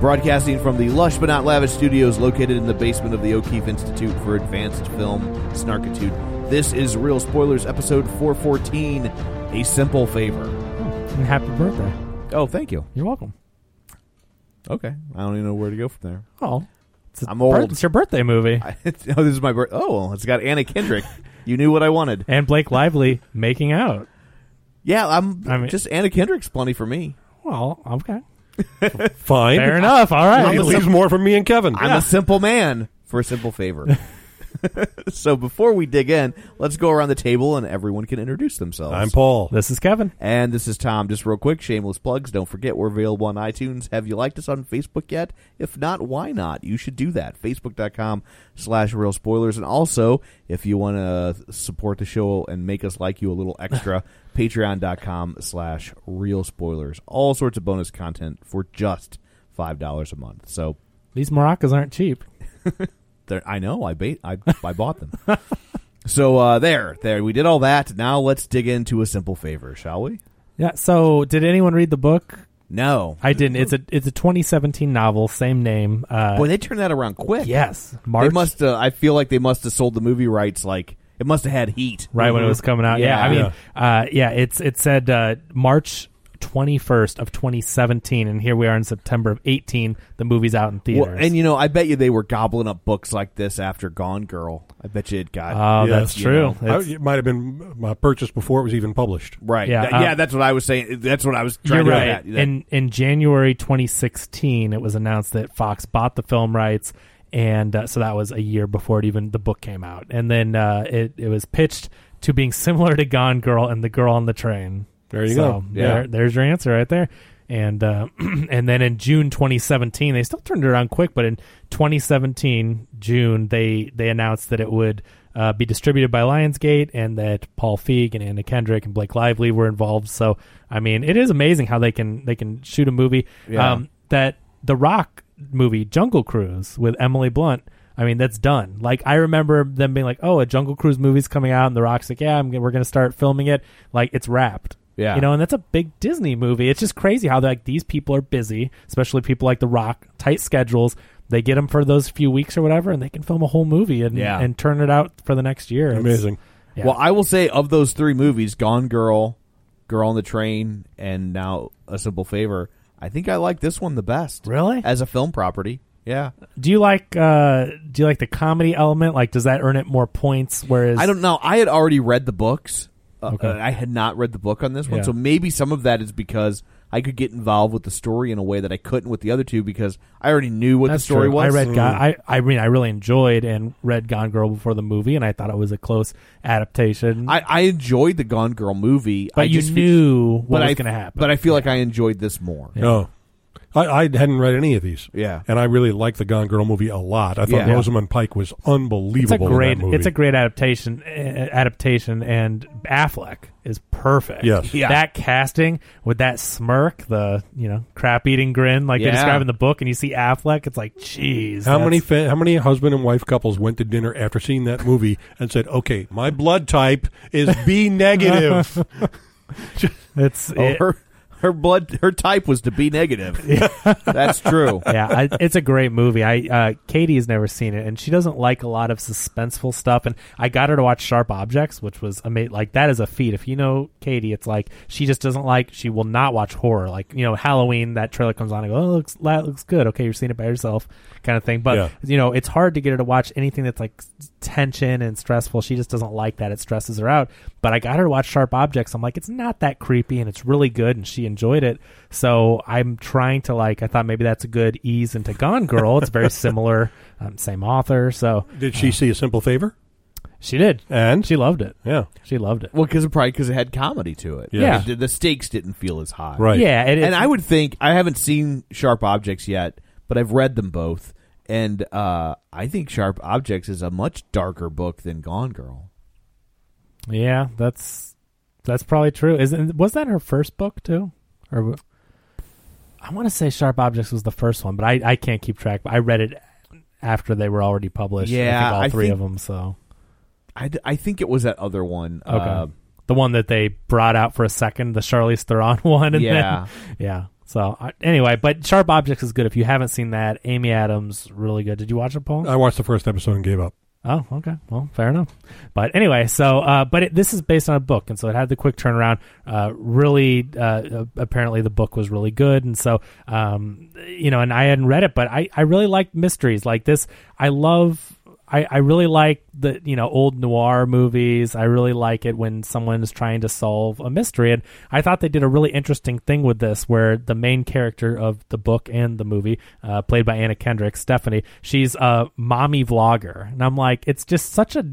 Broadcasting from the lush but not lavish studios located in the basement of the O'Keefe Institute for Advanced Film Snarkitude, this is Real Spoilers, episode 414, A Simple Favor. And happy birthday. Oh, thank you. You're welcome. Okay. I don't even know where to go from there. Oh. I'm old. It's your birthday movie. This is my birthday. Oh, well, it's got Anna Kendrick. You knew what I wanted. And Blake Lively making out. Yeah, I mean, just Anna Kendrick's plenty for me. Well, okay. Fine. Fair enough. All right. It leaves more for me and Kevin. I'm a simple man for a simple favor. So before we dig in, let's go around the table and everyone can introduce themselves. I'm Paul. This is Kevin. And this is Tom. Just real quick, shameless plugs. Don't forget, we're available on iTunes. Have you liked us on Facebook yet? If not, why not? You should do that. Facebook.com/Real Spoilers. And also, if you want to support the show and make us like you a little extra, Patreon.com/Real Spoilers. All sorts of bonus content for just $5 a month. So these maracas aren't cheap. I know. I bought them. So there. We did all that. Now let's dig into A Simple Favor, shall we? Yeah. So did anyone read the book? No, I didn't. It's a 2017 novel, same name. Boy, they turned that around quick. Yes, March. They must. I feel like they must have sold the movie rights. Like it must have had heat right when it was coming out. Yeah. It said March 21st of 2017, and here we are in September of 18. The movie's out in theaters. Well, and I bet you they were gobbling up books like this after Gone Girl. I bet you it got. Oh, yeah, that's true. It might have been purchased before it was even published. Right. Yeah. That's what I was saying. That's what I was trying to get at. In January 2016, it was announced that Fox bought the film rights, and so that was a year before the book came out. And then it was pitched to being similar to Gone Girl and The Girl on the Train. There you go. Yeah. There's your answer right there. And and then in June 2017, they still turned it around quick, but in 2017, June, they announced that it would be distributed by Lionsgate and that Paul Feig and Anna Kendrick and Blake Lively were involved. So, I mean, it is amazing how they can shoot a movie. Yeah. That The Rock movie, Jungle Cruise, with Emily Blunt, I mean, that's done. Like, I remember them being like, oh, a Jungle Cruise movie's coming out, and The Rock's like, yeah, we're going to start filming it. Like, it's wrapped. Yeah. And that's a big Disney movie. It's just crazy how these people are busy, especially people like The Rock, tight schedules. They get them for those few weeks or whatever, and they can film a whole movie and turn it out for the next year. Amazing. Yeah. Well, I will say of those three movies, Gone Girl, Girl on the Train, and now A Simple Favor, I think I like this one the best. Really? As a film property. Yeah. Do you like the comedy element? Like, does that earn it more points? Whereas I don't know. I had already read the books. Okay. I had not read the book on this one, so maybe some of that is because I could get involved with the story in a way that I couldn't with the other two because I already knew what the story was. I read I really enjoyed and read Gone Girl before the movie, and I thought it was a close adaptation. I enjoyed the Gone Girl movie. But I knew what was going to happen. But I feel like I enjoyed this more. Yeah. Oh. I hadn't read any of these. Yeah. And I really liked the Gone Girl movie a lot. I thought Rosamund Pike was unbelievable in that movie. It's a great adaptation, and Affleck is perfect. Yes. Yeah. That casting with that smirk, the crap-eating grin like they describe in the book, and you see Affleck, it's like, jeez. How many husband and wife couples went to dinner after seeing that movie and said, okay, my blood type is B negative. Her type was to be negative. Yeah. That's true. Yeah, it's a great movie. Katie has never seen it, and she doesn't like a lot of suspenseful stuff. And I got her to watch Sharp Objects, which was amazing. Like, that is a feat. If you know Katie, it's like she just doesn't like. She will not watch horror. Like, Halloween, that trailer comes on and I go, oh, that looks good. Okay, you're seeing it by yourself, kind of thing. But it's hard to get her to watch anything that's like tension and stressful. She just doesn't like that. It stresses her out. But I got her to watch Sharp Objects. I'm like, it's not that creepy, and it's really good, and she enjoyed it. So I'm trying to, like, I thought maybe that's a good ease into Gone Girl. It's very similar, same author. So did she see A Simple Favor? She did, and she loved it. Yeah, she loved it. Well, because it had comedy to it. Yeah, the stakes didn't feel as high. Right. Yeah, and I would think, I haven't seen Sharp Objects yet, but I've read them both, and I think Sharp Objects is a much darker book than Gone Girl. Yeah, that's probably true. Was that her first book too? Or I want to say Sharp Objects was the first one, but I can't keep track. I read it after they were already published. Yeah, I think all three of them. So I think it was that other one. Okay, the one that they brought out for a second, the Charlize Theron one. And then. So anyway, but Sharp Objects is good if you haven't seen that. Amy Adams, really good. Did you watch it, Paul? I watched the first episode and gave up. Oh, okay. Well, fair enough. But anyway, so this is based on a book, and so it had the quick turnaround. Apparently the book was really good, and so and I hadn't read it, but I really like mysteries like this. I really like the old noir movies. I really like it when someone is trying to solve a mystery, and I thought they did a really interesting thing with this, where the main character of the book and the movie, played by Anna Kendrick, Stephanie, she's a mommy vlogger, and I'm like, it's just such a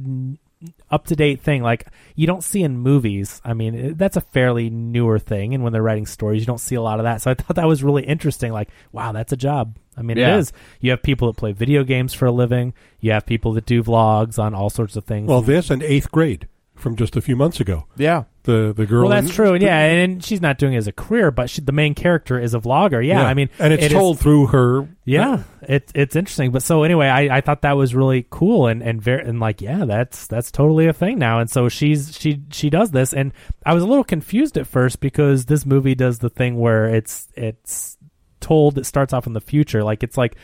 up-to-date thing like you don't see in movies. I mean, that's a fairly newer thing, and when they're writing stories, you don't see a lot of that. So I thought that was really interesting. Like, wow, that's a job. I mean, It is. You have people that play video games for a living. You have people that do vlogs on all sorts of things. Well, this and Eighth Grade from just a few months ago. Yeah. The girl. Well, that's true. Yeah, and she's not doing it as a career, but the main character is a vlogger. Yeah, I mean, and it's told through her. Yeah, it's interesting. But so anyway, I thought that was really cool and that's totally a thing now. And so she does this, and I was a little confused at first because this movie does the thing where it's told, it starts off in the future, like it's like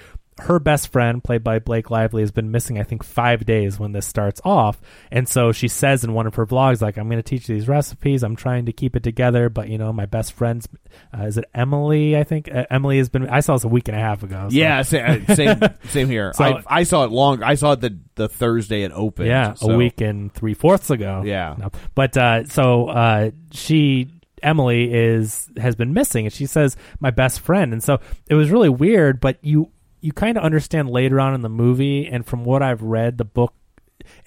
her best friend, played by Blake Lively, has been missing, I think, 5 days when this starts off. And so she says in one of her vlogs, like, I'm going to teach you these recipes. I'm trying to keep it together. But, my best friend's, is it Emily, I think? Emily has been, I saw this a week and a half ago. So. Yeah, same here. So, I saw it long. I saw it the Thursday it opened. Yeah, so. A week and 3/4 ago. Yeah. No. But she... Emily has been missing, and she says, my best friend. And so it was really weird, but you kind of understand later on in the movie, and from what I've read,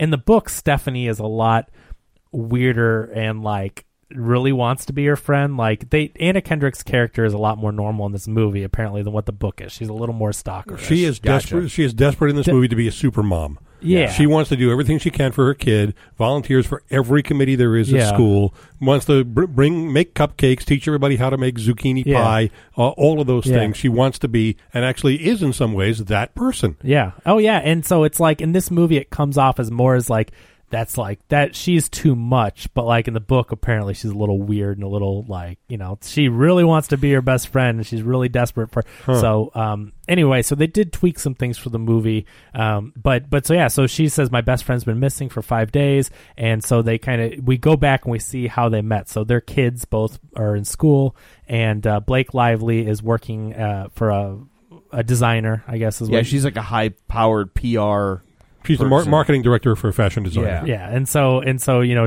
in the book Stephanie is a lot weirder and like really wants to be your friend. Like Anna Kendrick's character is a lot more normal in this movie apparently than what the book is. She's a little more stalker. She is desperate. She is desperate in this movie to be a super mom. Yeah, she wants to do everything she can for her kid. Volunteers for every committee there is at school. Wants to make cupcakes, teach everybody how to make zucchini pie, all of those things. She wants to be, and actually is in some ways, that person. Yeah. Oh yeah. And so it's like in this movie, it comes off as more as like that's like that. She's too much, but like in the book, apparently she's a little weird and a little like she really wants to be your best friend, and she's really desperate for. Huh. So anyway, so they did tweak some things for the movie, so she says my best friend's been missing for 5 days, and so they we go back and we see how they met. So their kids both are in school, and Blake Lively is working for a designer, I guess. She's like a high-powered PR. She's the marketing director for a fashion designer. Yeah, and so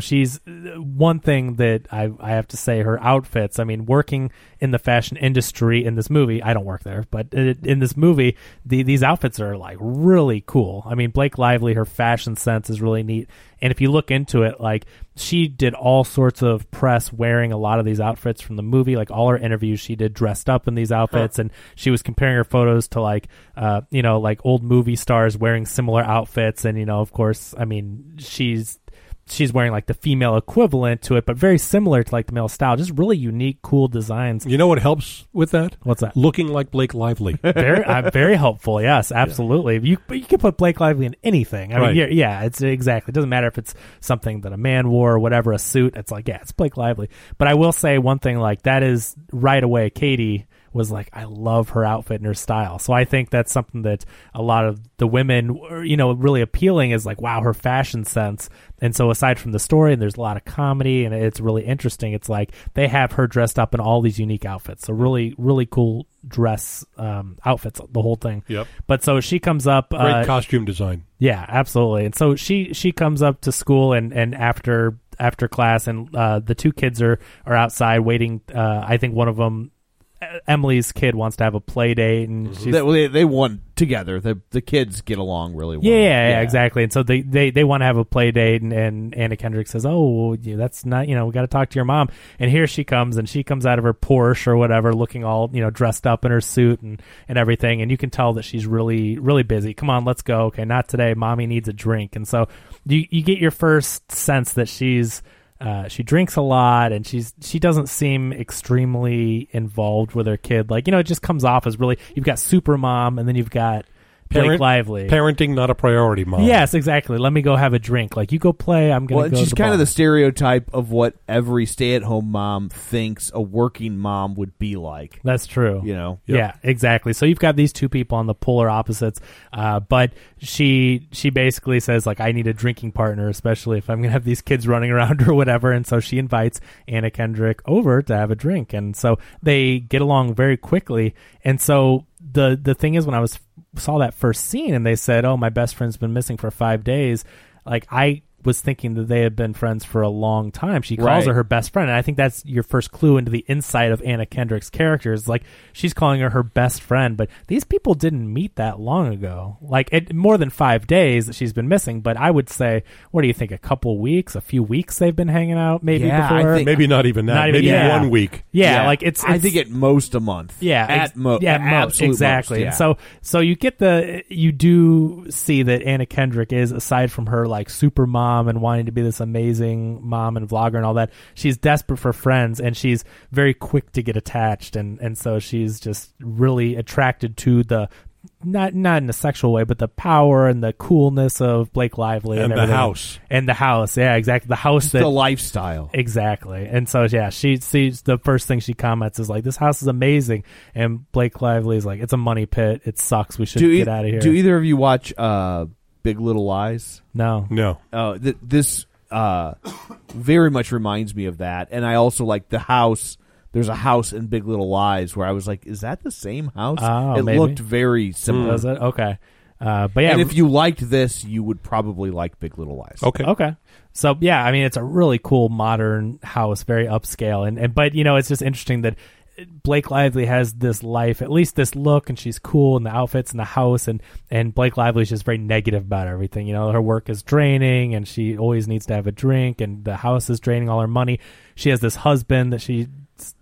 she's one thing that I have to say. Her outfits. I mean, working in the fashion industry in this movie. I don't work there, but in this movie, these outfits are like really cool. I mean, Blake Lively, her fashion sense is really neat. And if you look into it, like she did all sorts of press wearing a lot of these outfits from the movie. Like, all her interviews she did dressed up in these outfits, and she was comparing her photos to, like, you know, like old movie stars wearing similar outfits. And, you know, of course, I mean, she's wearing like the female equivalent to it, but very similar to like the male style. Just really unique, cool designs. You know what helps with that? What's that? Looking like Blake Lively. Very helpful. Yes, absolutely. Yeah. You can put Blake Lively in anything. I mean, it's exactly. It doesn't matter if it's something that a man wore or whatever, a suit. It's like, yeah, it's Blake Lively. But I will say one thing, like, that is right away, Katie was like, I love her outfit and her style. So I think that's something that a lot of the women, you know, really appealing is like, wow, her fashion sense. And so aside from the story, and there's a lot of comedy, and it's really interesting. It's like they have her dressed up in all these unique outfits. So really, really cool dress outfits, the whole thing. Yep. But so she comes up. Great costume design. Yeah, absolutely. And so she comes up to school and after class, and the two kids are outside waiting. I think one of them, Emily's kid, wants to have a play date, and she's, they want together. The kids get along really well. Yeah, exactly. And so they want to have a play date, and Anna Kendrick says, "Oh, that's not, you know, we got to talk to your mom." And here she comes, and she comes out of her Porsche or whatever, looking all, you know, dressed up in her suit and everything. And you can tell that she's really, really busy. Come on, let's go. Okay, not today. Mommy needs a drink. And so you get your first sense that she's. She drinks a lot, and she doesn't seem extremely involved with her kid. Like, you know, it just comes off as really, you've got super mom, and then you've got Blake Lively. Parenting not a priority, mom. Yes, exactly. Let me go have a drink. Like, you go play, I'm going to go. Well, she's kind of the stereotype of what every stay-at-home mom thinks a working mom would be like. That's true. You know? Yep. Yeah, exactly. So you've got these two people on the polar opposites, but she basically says, like, I need a drinking partner, especially if I'm going to have these kids running around or whatever, and so she invites Anna Kendrick over to have a drink, and so they get along very quickly, and so the thing is, when I saw that first scene and they said, oh, my best friend's been missing for 5 days, like, I was thinking that they had been friends for a long time. She calls her best friend, and I think that's your first clue into the insight of Anna Kendrick's character, is like, she's calling her best friend, but these people didn't meet that long ago. Like, more than 5 days that she's been missing, but I would say, what do you think, a few weeks they've been hanging out, maybe before? Maybe not even that. Maybe 1 week. Yeah, like I think at most a month. Yeah, at most. Exactly. Most, yeah. So you get you do see that Anna Kendrick is, aside from her like super mom and wanting to be this amazing mom and vlogger and all that, she's desperate for friends, and she's very quick to get attached, and so she's just really attracted to the, not in a sexual way, but the power and the coolness of Blake Lively and the house. And the house, yeah, exactly. The house, the lifestyle. Exactly. And so, yeah, she sees, the first thing she comments is like, this house is amazing. And Blake Lively is like, it's a money pit. It sucks. We should get out of here. Do either of you watch Big Little Lies? No. Oh, this very much reminds me of that. And I also like the house. There's a house in Big Little Lies where I was like, is that the same house? Oh, it looked very similar. Was it? Okay. But yeah, and if you liked this, you would probably like Big Little Lies. Okay. So yeah, I mean, it's a really cool modern house, very upscale, but you know, it's just interesting that Blake Lively has this life, at least this look, and she's cool in the outfits and the house, and Blake Lively's just very negative about everything. You know, her work is draining, and she always needs to have a drink, and the house is draining all her money. She has this husband that she,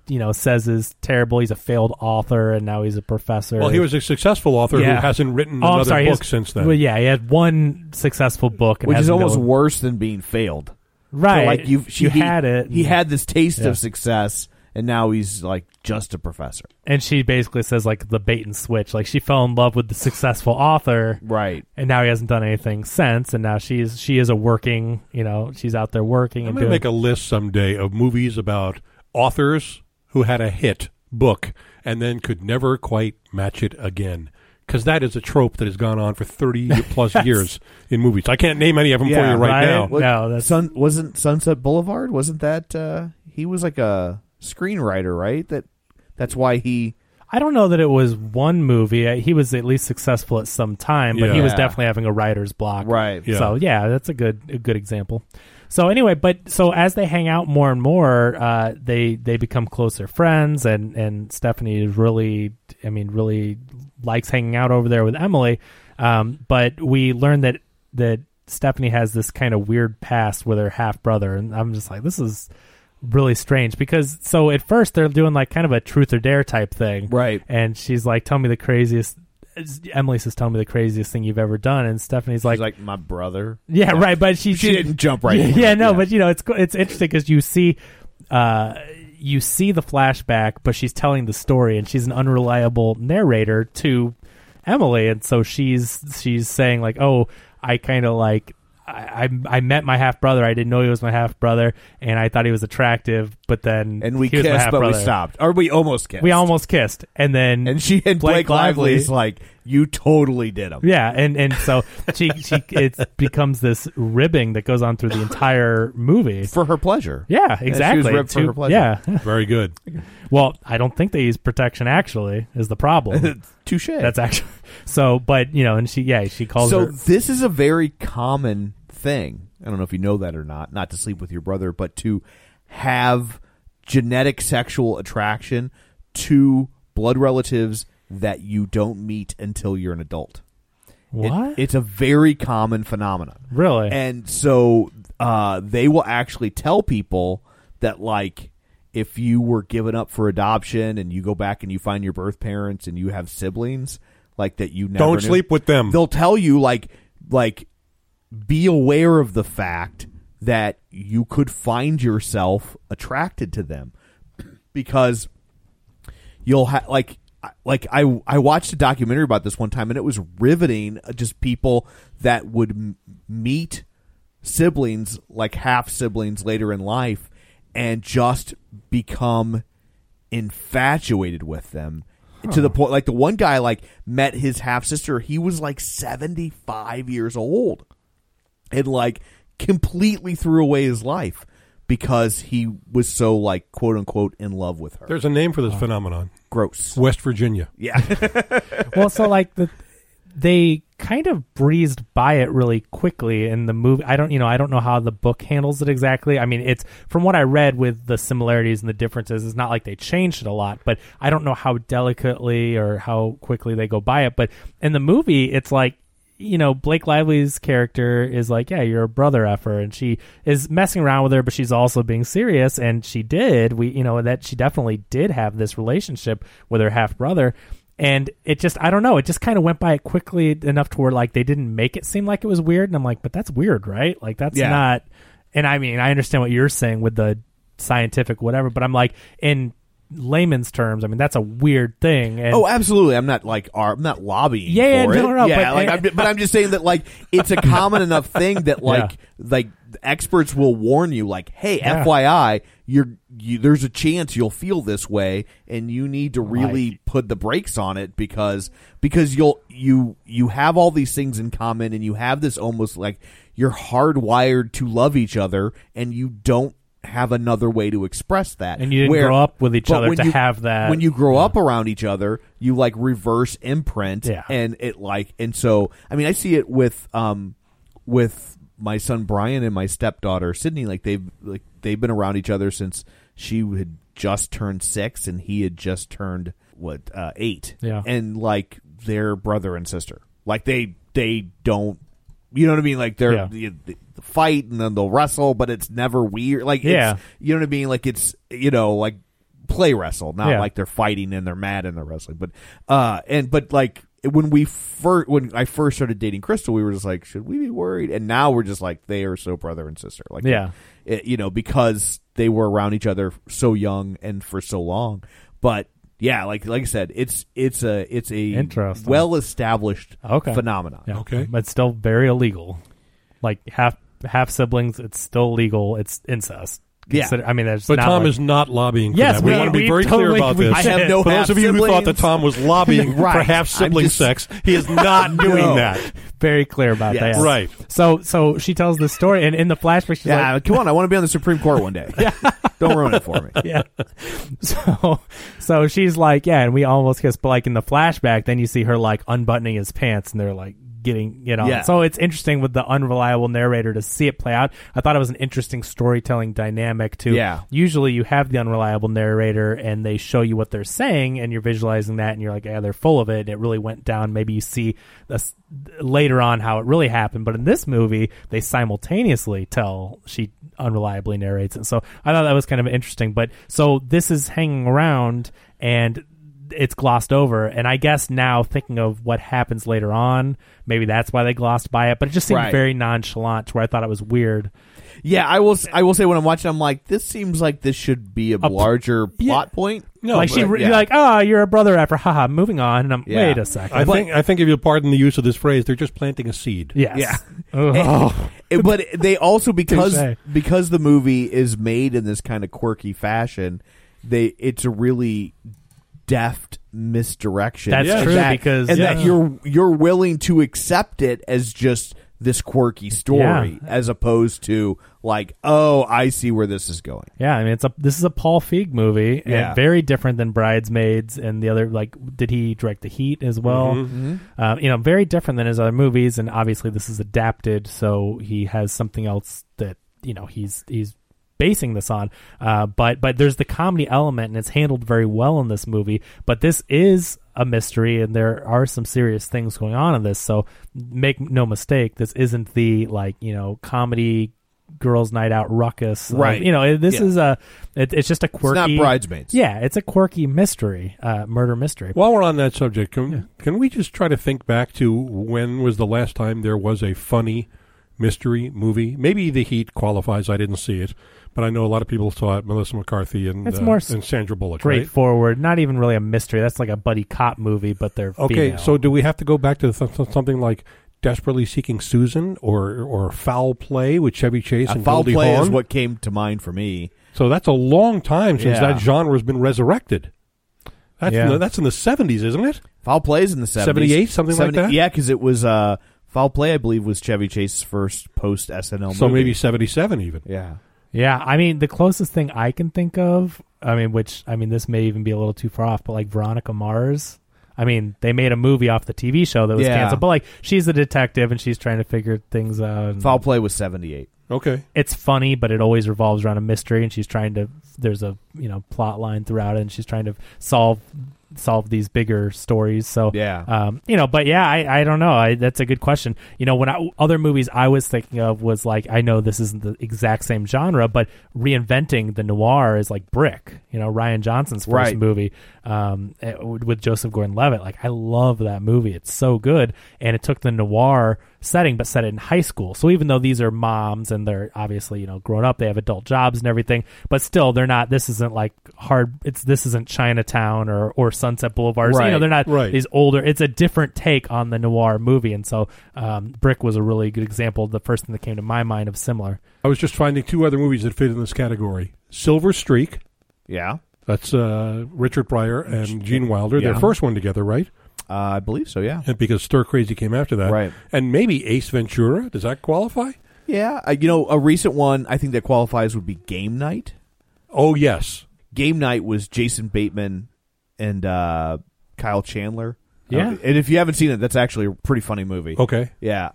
you know, says is terrible. He's a failed author, and now he's a professor. Well, he was a successful author who hasn't written another book since then. Well, yeah, he had one successful book, which is almost worse than being failed. Right. So, like, had it. He had this taste of success, and now he's like just a professor. And she basically says, like, the bait and switch. Like, she fell in love with the successful author, right? And now he hasn't done anything since. And now she is a working, you know, she's out there working. I'm going to make a list someday of movies about authors who had a hit book and then could never quite match it again. Because that is a trope that has gone on for 30-plus years in movies. I can't name any of them for you right now. Wasn't Sunset Boulevard? Wasn't that he was like a screenwriter, right? That's why he. I don't know that it was one movie. He was at least successful at some time, but he was definitely having a writer's block, right? Yeah. So yeah, that's a good example. So anyway, so as they hang out more and more, they become closer friends, and Stephanie is really likes hanging out over there with Emily. But we learn that Stephanie has this kind of weird past with her half brother, and I'm just like, this is really strange, because so at first they're doing like kind of a truth or dare type thing, right? And she's like, tell me the craziest. Emily says, tell me the craziest thing you've ever done. And Stephanie's like, she's like, my brother. Yeah, yeah. Right. But she didn't jump right. Yeah, no. Yeah. But you know, it's interesting because you see the flashback, but she's telling the story, and she's an unreliable narrator to Emily, and so she's saying like, oh, I kind of like, I met my half brother. I didn't know he was my half brother, and I thought he was attractive. But then and we kissed, but brother. We stopped, or we almost kissed. We almost kissed, and then and Blake Lively's like, you totally did him. Yeah, and so she it becomes this ribbing that goes on through the entire movie for her pleasure. Yeah, exactly. She was ribbed for her pleasure. Yeah, very good. Well, I don't think they use protection. Actually, is the problem. Touche. That's actually so. But you know, and she calls. So her, this is a very common thing. I don't know if you know that or not. Not to sleep with your brother, but to have genetic sexual attraction to blood relatives that you don't meet until you're an adult. What? It's a very common phenomenon. Really? And so they will actually tell people that, like, if you were given up for adoption and you go back and you find your birth parents and you have siblings, like, that you never don't knew, sleep with them. They'll tell you, like, be aware of the fact that you could find yourself attracted to them, because you'll have, like I watched a documentary about this one time, and it was riveting, just people that would meet siblings, like half siblings later in life, and just become infatuated with them. Huh. To the point, like the one guy like met his half sister, he was like 75 years old, and like completely threw away his life because he was so, like, quote unquote in love with her. There's a name for this phenomenon. Gross. West Virginia. Yeah. Well, so like they kind of breezed by it really quickly in the movie. I don't know how the book handles it exactly. I mean, it's from what I read with the similarities and the differences, it's not like they changed it a lot, but I don't know how delicately or how quickly they go by it. But in the movie, it's like, you know, Blake Lively's character is like, yeah, you're a brother effer, and she is messing around with her, but she's also being serious, and she definitely did have this relationship with her half brother, and it just, I don't know, it just kind of went by it quickly enough to where, like, they didn't make it seem like it was weird, and I'm like, but that's weird, right? Like, that's not, and I mean, I understand what you're saying with the scientific whatever, but I'm like, in layman's terms, I mean, that's a weird thing. And oh, absolutely. I'm not like, I'm not lobbying for it. No, yeah, but I'm just saying that, like, it's a common enough thing that, like, like experts will warn you, like, hey, FYI, there's a chance you'll feel this way, and you need to really put the brakes on it, because you have all these things in common, and you have this almost like you're hardwired to love each other, and you don't have another way to express that, and you didn't grow up with each other to have that. When you grow up around each other, you like reverse imprint, and it like, and so I mean, I see it with my son Brian and my stepdaughter Sydney. Like they've been around each other since she had just turned 6 and he had just turned 8. Yeah, and like they're brother and sister. Like they don't, you know what I mean? Like they're. They fight, and then they'll wrestle, but it's never weird. Like, it's, you know what I mean? Like, it's, you know, like play wrestle, not like they're fighting and they're mad and they're wrestling. But, but like when I first started dating Crystal, we were just like, should we be worried? And now we're just like, they are so brother and sister. Like, it, you know, because they were around each other so young and for so long. But yeah, like I said, it's a well-established phenomenon. Yeah. Okay. But still very illegal. Like half siblings, it's still legal. It's incest. Yeah, I mean, that's. But not Tom is not lobbying. For that. We want to be very clear about this. I have no. For those of you who thought that Tom was lobbying for half sibling sex, he is not doing that. Very clear about that. Right. So she tells the story, and in the flashback, she's like, "Come on, I want to be on the Supreme Court one day. Don't ruin it for me." Yeah. So she's like, "Yeah," and we almost kissed, but like in the flashback, then you see her like unbuttoning his pants, and they're like. getting, you know. Yeah. So it's interesting with the unreliable narrator to see it play out. I thought it was an interesting storytelling dynamic too. Yeah. Usually you have the unreliable narrator and they show you what they're saying and you're visualizing that and you're like, yeah, they're full of it. It really went down. Maybe you see this later on how it really happened. But in this movie, they simultaneously tell she unreliably narrates. And so I thought that was kind of interesting. But so this is hanging around and it's glossed over, and I guess now thinking of what happens later on, maybe that's why they glossed by it, but it just seemed very nonchalant to where I thought it was weird. Yeah, I will say when I'm watching, I'm like, this seems like this should be a larger plot point. No, like you're like, oh, you're a brother after, haha, moving on. And I'm, wait a second. I think if you'll pardon the use of this phrase, they're just planting a seed. Yes. Yeah. But they also, because the movie is made in this kind of quirky fashion, it's a really deft misdirection. That's true, that you're willing to accept it as just this quirky story, as opposed to like, oh, I see where this is going. Yeah, I mean, this is a Paul Feig movie, and very different than Bridesmaids and the other. Like, did he direct The Heat as well? Mm-hmm. Very different than his other movies, and obviously this is adapted, so he has something else that he's basing this on, but there's the comedy element and it's handled very well in this movie, but this is a mystery and there are some serious things going on in this, so make no mistake, this isn't the comedy girls night out ruckus, right? It's just a quirky, it's not Bridesmaids, it's a quirky mystery, murder mystery. While we're on that subject, can we just try to think back to when was the last time there was a funny mystery movie? Maybe The Heat qualifies. I didn't see it, but I know a lot of people saw it. Melissa McCarthy and Sandra Bullock. Straightforward, right? Not even really a mystery. That's like a buddy cop movie, but they're female. So do we have to go back to something like Desperately Seeking Susan or Foul Play with Chevy Chase and Goldie Hawn? Foul Play is what came to mind for me. So that's a long time since that genre has been resurrected. That's in the 70s, isn't it? Foul Play is in the 70s. 78, like that? Yeah, because it was... Foul Play, I believe, was Chevy Chase's first post-SNL movie. So maybe 77 even. Yeah. Yeah, I mean, the closest thing I can think of, this may even be a little too far off, but like Veronica Mars. I mean, they made a movie off the TV show that was canceled, but like she's a detective and she's trying to figure things out. Foul Play was 78. Okay. It's funny, but it always revolves around a mystery, and she's trying to, there's a plot line throughout it, and she's trying to solve these bigger stories. So I don't know. That's a good question. Other movies I was thinking of was like, I know this isn't the exact same genre, but reinventing the noir is like Brick, Ryan Johnson's first movie with Joseph Gordon-Levitt. Like, I love that movie. It's so good, and it took the noir setting but set it in high school. So even though these are moms and they're obviously grown up, they have adult jobs and everything, but still this isn't Chinatown or Sunset Boulevard. Right. They're not these older, it's a different take on the noir movie. And so Brick was a really good example, the first thing that came to my mind of similar. I was just finding two other movies that fit in this category. Silver Streak. Yeah. That's Richard Pryor and Gene Wilder. Yeah. Their first one together, right? I believe so, yeah. And because Stir Crazy came after that. Right. And maybe Ace Ventura. Does that qualify? Yeah. A recent one I think that qualifies would be Game Night. Oh, yes. Game Night was Jason Bateman and Kyle Chandler. Yeah. And if you haven't seen it, that's actually a pretty funny movie. Okay. Yeah.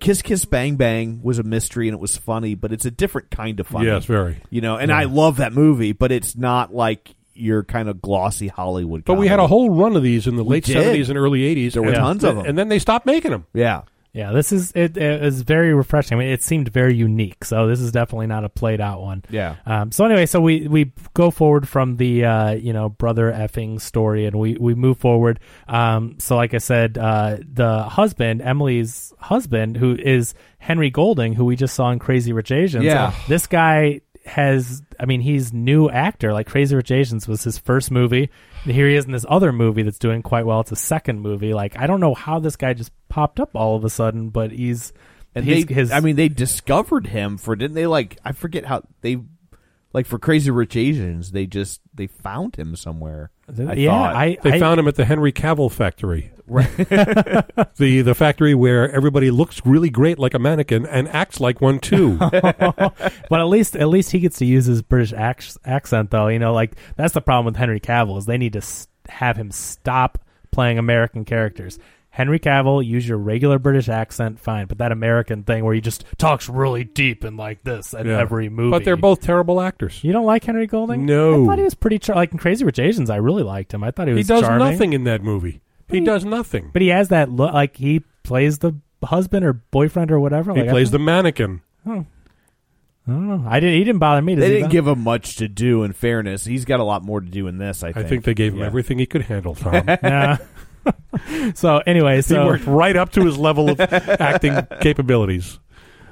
Kiss Kiss Bang Bang was a mystery and it was funny, but it's a different kind of funny. Yes, very. I love that movie, but it's not like your kind of glossy Hollywood comedy. But we had a whole run of these in the late 70s and early 80s. There were tons of them. And then they stopped making them. Yeah. Yeah, this is it is very refreshing. I mean, it seemed very unique, so this is definitely not a played-out one. Yeah. So anyway, so we go forward from the, brother effing story, and we move forward. So like I said, the husband, Emily's husband, who is Henry Golding, who we just saw in Crazy Rich Asians. Yeah. This guy he's new actor. Like, Crazy Rich Asians was his first movie. And here he is in this other movie that's doing quite well. It's a second movie. Like, I don't know how this guy just popped up all of a sudden, but they discovered him I forget how they, like, for Crazy Rich Asians, they found him somewhere. They found him at the Henry Cavill factory. Right. the factory where everybody looks really great like a mannequin and acts like one too. But at least he gets to use his British accent though. That's the problem with Henry Cavill, is they need to have him stop playing American characters. Henry Cavill, use your regular British accent, fine. But that American thing where he just talks really deep and like this at every movie. But they're both terrible actors. You don't like Henry Golding? No. I thought he was pretty charming. Like in Crazy Rich Asians, I really liked him. I thought he was charming. He does nothing in that movie. He does nothing. But he has that look. Like he plays the husband or boyfriend or whatever. He plays the mannequin. Oh. I don't know. He didn't bother me. They didn't give him much to do, in fairness. He's got a lot more to do in this, I think. I think they gave him everything he could handle, Tom. Yeah. So anyway, he worked right up to his level of acting capabilities.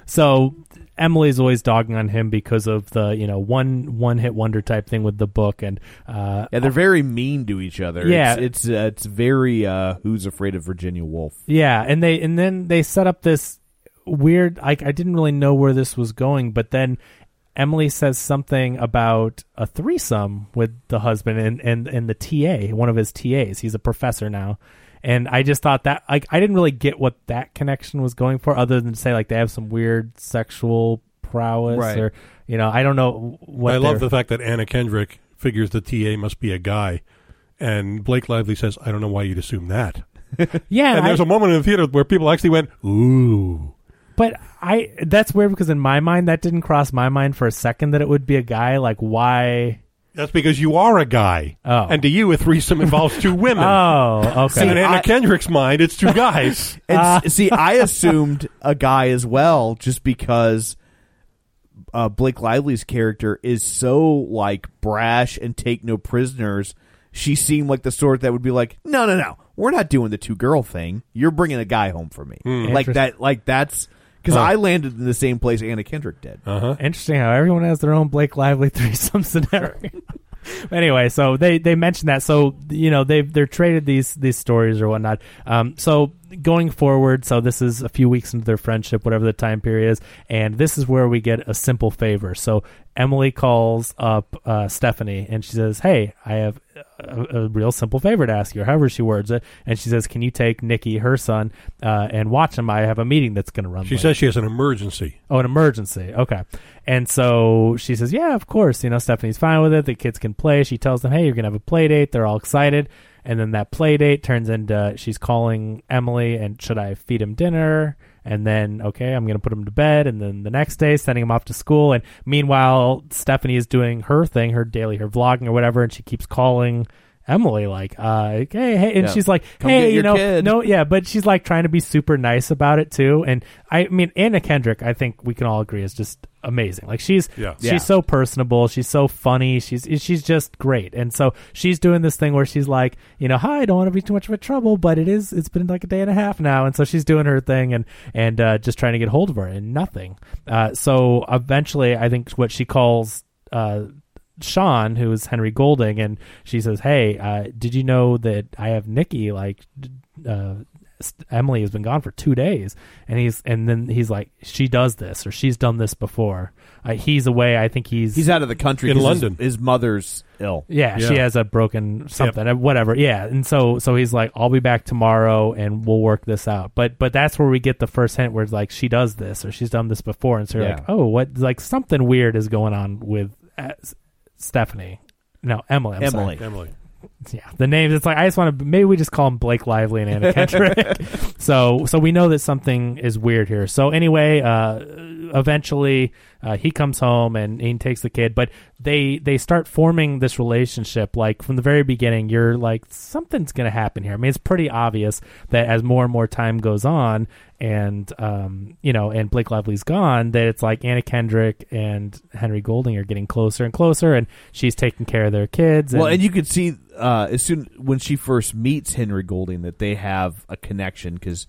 So Emily's always dogging on him because of the one-hit wonder type thing with the book, and they're very mean to each other. Yeah, it's very Who's Afraid of Virginia Woolf. Yeah, and then they set up this weird. I didn't really know where this was going, but then Emily says something about a threesome with the husband and the TA, one of his TAs. He's a professor now. And I just thought that, I didn't really get what that connection was going for, other than to say, they have some weird sexual prowess. Right. Or, I don't know what. I love the fact that Anna Kendrick figures the TA must be a guy. And Blake Lively says, I don't know why you'd assume that. Yeah. And there's a moment in the theater where people actually went, ooh. But that's weird, because in my mind, that didn't cross my mind for a second that it would be a guy. Like, why? That's because you are a guy. Oh. And to you, a threesome involves two women. Oh, okay. And in Anna Kendrick's mind, it's two guys. I assumed a guy as well, just because Blake Lively's character is so, brash and take no prisoners. She seemed like the sort that would be like, no. We're not doing the two-girl thing. You're bringing a guy home for me. Mm. That's... Because I landed in the same place Anna Kendrick did. Uh-huh. Interesting how everyone has their own Blake Lively threesome scenario. Sure. Anyway, so they mentioned that. So, they're traded these stories or whatnot. So going forward, so this is a few weeks into their friendship, whatever the time period is, and this is where we get a simple favor. So Emily calls up Stephanie, and she says, hey, I have a real simple favor to ask you, or however she words it. And she says, can you take Nikki, her son, and watch him? I have a meeting that's going to run. She says she has an emergency. Oh, an emergency. Okay. And so she says, yeah, of course. Stephanie's fine with it. The kids can play. She tells them, hey, you're going to have a play date. They're all excited. And then that play date turns into she's calling Emily and should I feed him dinner? And then, okay, I'm going to put him to bed. And then the next day, sending him off to school. And meanwhile, Stephanie is doing her thing, her vlogging or whatever. And she keeps calling Emily hey. And she's like, come hey, kid. No, yeah. But she's trying to be super nice about it too. And I mean, Anna Kendrick, I think we can all agree, is just amazing. She's so personable. She's so funny. She's just great. And so she's doing this thing where she's like, hi, I don't want to be too much of a trouble, but it's been a day and a half now. And so she's doing her thing and just trying to get hold of her and nothing. So eventually I think what she calls, Sean, who is Henry Golding, and she says, hey, did you know that I have Nikki? Emily has been gone for 2 days, and then he's like, she does this, or she's done this before. He's away. I think he's out of the country in London. His mother's ill. Yeah, she has a broken something, whatever. Yeah, and so he's like, I'll be back tomorrow, and we'll work this out. But that's where we get the first hint where it's like she does this, or she's done this before, and so you're like, oh, what? Something weird is going on with Stephanie. No, Emily. Emily. Yeah, the names. It's like I just want to. Maybe we just call them Blake Lively and Anna Kendrick. so we know that something is weird here. So anyway, eventually he comes home and he takes the kid. But they start forming this relationship. From the very beginning, you're like, something's going to happen here. I mean, it's pretty obvious that as more and more time goes on, and and Blake Lively's gone, that it's like Anna Kendrick and Henry Golding are getting closer and closer, and she's taking care of their kids. Well, and you could see as soon when she first meets Henry Golding that they have a connection, because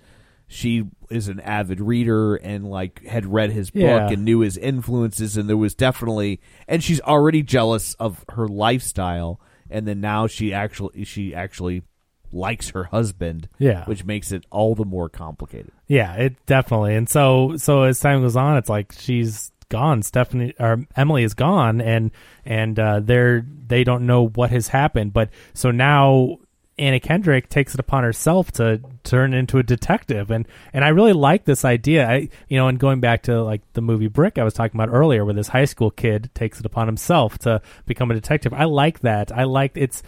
she is an avid reader and had read his book and knew his influences, and there was definitely, and she's already jealous of her lifestyle, and then now she actually likes her husband, which makes it all the more complicated. Yeah, it definitely. And so as time goes on, it's like she's gone. Stephanie or Emily is gone, and they don't know what has happened. But so now Anna Kendrick takes it upon herself to turn into a detective, and I really like this idea. And going back to the movie Brick I was talking about earlier, where this high school kid takes it upon himself to become a detective. I like that. I like it's.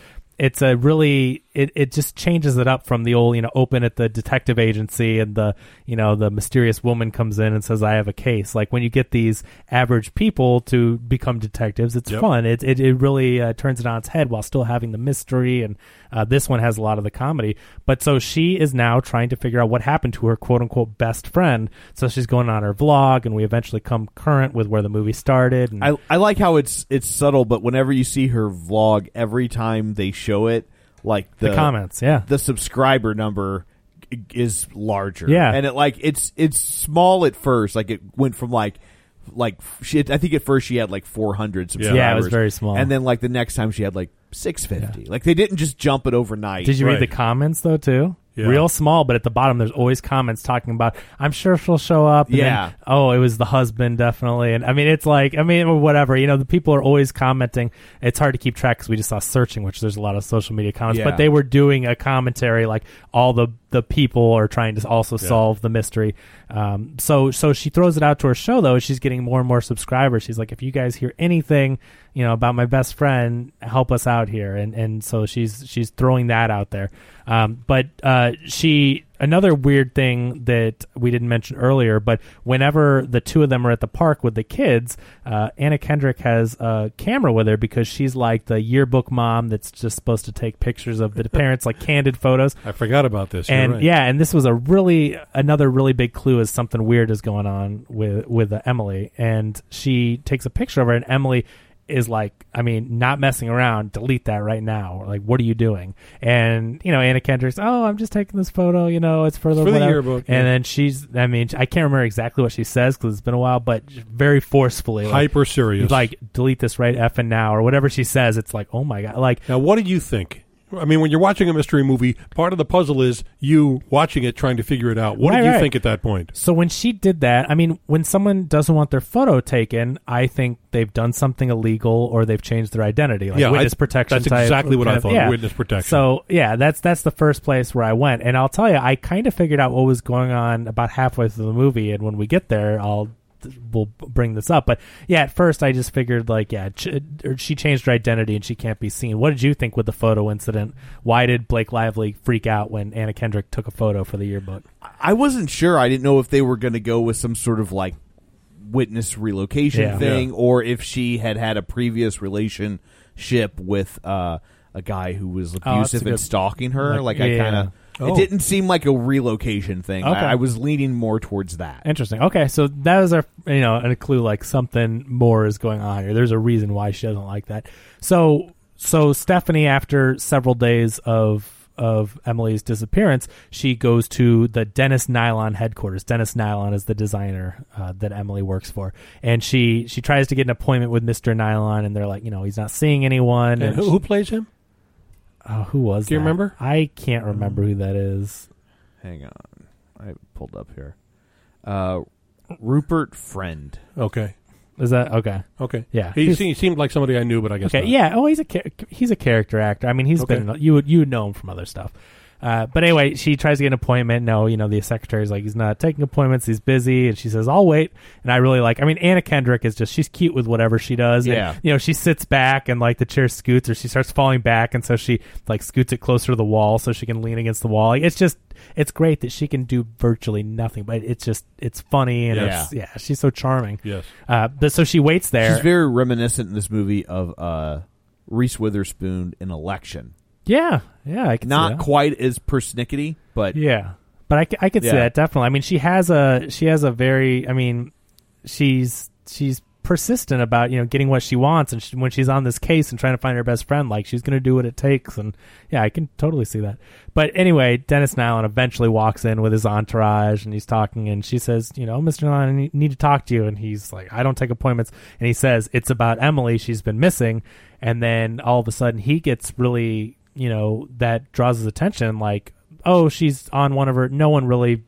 It's a really, it just changes it up from the old, open at the detective agency and the, the mysterious woman comes in and says, I have a case. Like when you get these average people to become detectives, it's fun. It really turns it on its head while still having the mystery. And this one has a lot of the comedy. But so she is now trying to figure out what happened to her quote unquote best friend. So she's going on her vlog and we eventually come current with where the movie started. And I like how it's subtle, but whenever you see her vlog, every time they show it, like the comments, the subscriber number is larger, and it like it's small at first, like it went from like she, I think at first she had like 400 subscribers, it was very small, and then like the next time she had like 650, like they didn't just jump it overnight. Did you read the comments though too? Real small, but at the bottom there's always comments talking about I'm sure she'll show up and then, it was the husband definitely, and I mean it's like whatever, the people are always commenting. It's hard to keep track because we just saw searching, which there's a lot of social media comments, but they were doing a commentary like all the people are trying to also solve the mystery. So she throws it out to her show though. She's getting more and more subscribers. She's like, if you guys hear anything about my best friend, help us out here. And so she's throwing that out there. Another weird thing that we didn't mention earlier, but whenever the two of them are at the park with the kids, Anna Kendrick has a camera with her because she's like the yearbook mom that's just supposed to take pictures of the parents, like candid photos. I forgot about this. And and this was another really big clue is something weird is going on with Emily. And she takes a picture of her, and Emily is like, not messing around, delete that right now. Or like, what are you doing? And, Anna Kendrick's, I'm just taking this photo, it's for the yearbook. And then she's, I can't remember exactly what she says because it's been a while, but very forcefully. Hyper serious. Like, delete this right effing now or whatever she says. It's like, oh my God. Like, now, what do you think? When you're watching a mystery movie, part of the puzzle is you watching it, trying to figure it out. What did you think at that point? So when she did that, when someone doesn't want their photo taken, I think they've done something illegal or they've changed their identity. Like witness protection. That's exactly what I thought, witness protection. So, that's the first place where I went. And I'll tell you, I kind of figured out what was going on about halfway through the movie. And when we get there, we'll bring this up, but at first I just figured she changed her identity and she can't be seen. What did you think with the photo incident? Why did Blake Lively freak out when Anna Kendrick took a photo for the yearbook? I wasn't sure. I didn't know if they were going to go with some sort of like witness relocation thing, or if she had a previous relationship with a guy who was abusive and stalking her. It didn't seem like a relocation thing. Okay. I was leaning more towards that. Interesting. Okay, so that is a clue, like something more is going on here. There's a reason why she doesn't like that. So Stephanie, after several days of Emily's disappearance, she goes to the Dennis Nylon headquarters. Dennis Nylon is the designer that Emily works for, and she tries to get an appointment with Mr. Nylon, and they're like, he's not seeing anyone. And who plays him? Oh, who was that? Do you remember? I can't remember who that is. Hang on. I pulled up here. Rupert Friend. Okay. Is that okay? Okay. Yeah. He seemed like somebody I knew, but I guess not. Yeah. Oh, he's a character actor. He's been, you would know him from other stuff. But anyway, she tries to get an appointment. No, the secretary's like, he's not taking appointments. He's busy. And she says, I'll wait. And I really like, Anna Kendrick is just, she's cute with whatever she does. Yeah. And, she sits back and like the chair scoots or she starts falling back. And so she like scoots it closer to the wall so she can lean against the wall. Like, it's just, it's great that she can do virtually nothing, but it's just, it's funny. And she's so charming. Yes. But so she waits there. She's very reminiscent in this movie of Reese Witherspoon in Election. Yeah, I can see that. Not quite as persnickety, but but I could see that definitely. She has a very, she's persistent about getting what she wants, and when she's on this case and trying to find her best friend, like she's going to do what it takes, and I can totally see that. But anyway, Dennis Nylon eventually walks in with his entourage, and he's talking, and she says, Mr. Nylon, I need to talk to you, and he's like, I don't take appointments, and he says, it's about Emily, she's been missing, and then all of a sudden he gets really, that draws his attention, like, oh, she's on one of her, no one really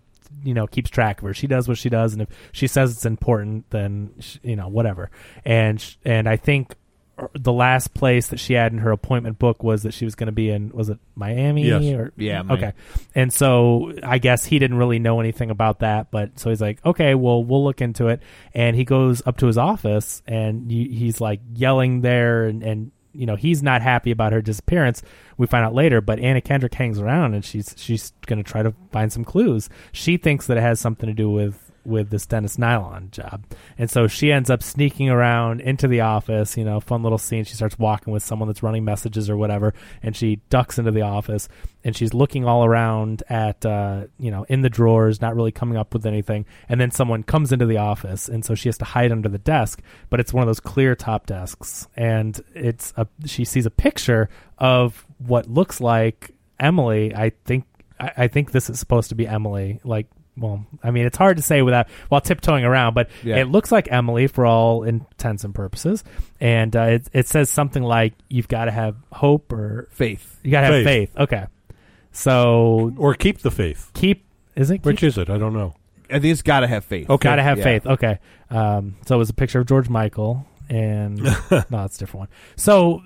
keeps track of her. She does what she does, and if she says it's important, then whatever. And I think the last place that she had in her appointment book was that she was going to be in, was it Miami? Yes. Miami. Okay. And so I guess he didn't really know anything about that, but so he's like, okay, well, we'll look into it. And he goes up to his office, and he's like yelling there, and you know, he's not happy about her disappearance. We find out later, but Anna Kendrick hangs around and she's going to try to find some clues. She thinks that it has something to do with this Dennis Nylon job. And so she ends up sneaking around into the office, you know, fun little scene. She starts walking with someone that's running messages or whatever, and she ducks into the office, and she's looking all around at, you know, in the drawers, not really coming up with anything. And then someone comes into the office, and so she has to hide under the desk, but it's one of those clear top desks. And it's she sees a picture of what looks like Emily. I think this is supposed to be Emily, like, well, I mean, it's hard to say without while tiptoeing around, but yeah. It looks like Emily for all intents and purposes. And it says something like, "You've got to have hope or faith. You got to have faith." Okay, so or keep the faith. Which is it? I don't know. I think it's got to have faith. Okay, got to have faith. Okay, so it was a picture of George Michael, and no, it's a different one. So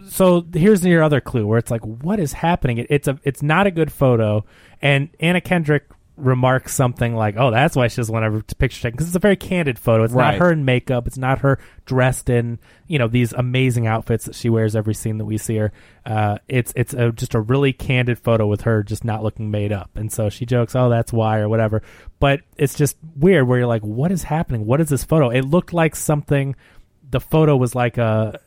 here's your other clue where it's like, what is happening? It's not a good photo, and Anna Kendrick remarks something like, "Oh, that's why she doesn't want her picture taken," because it's a very candid photo. It's right. Not her in makeup. It's not her dressed in, you know, these amazing outfits that she wears every scene that we see her. It's just a really candid photo with her just not looking made up. And so she jokes, "Oh, that's why," or whatever. But it's just weird where you're like, what is happening? What is this photo? It looked like something. The photo was like a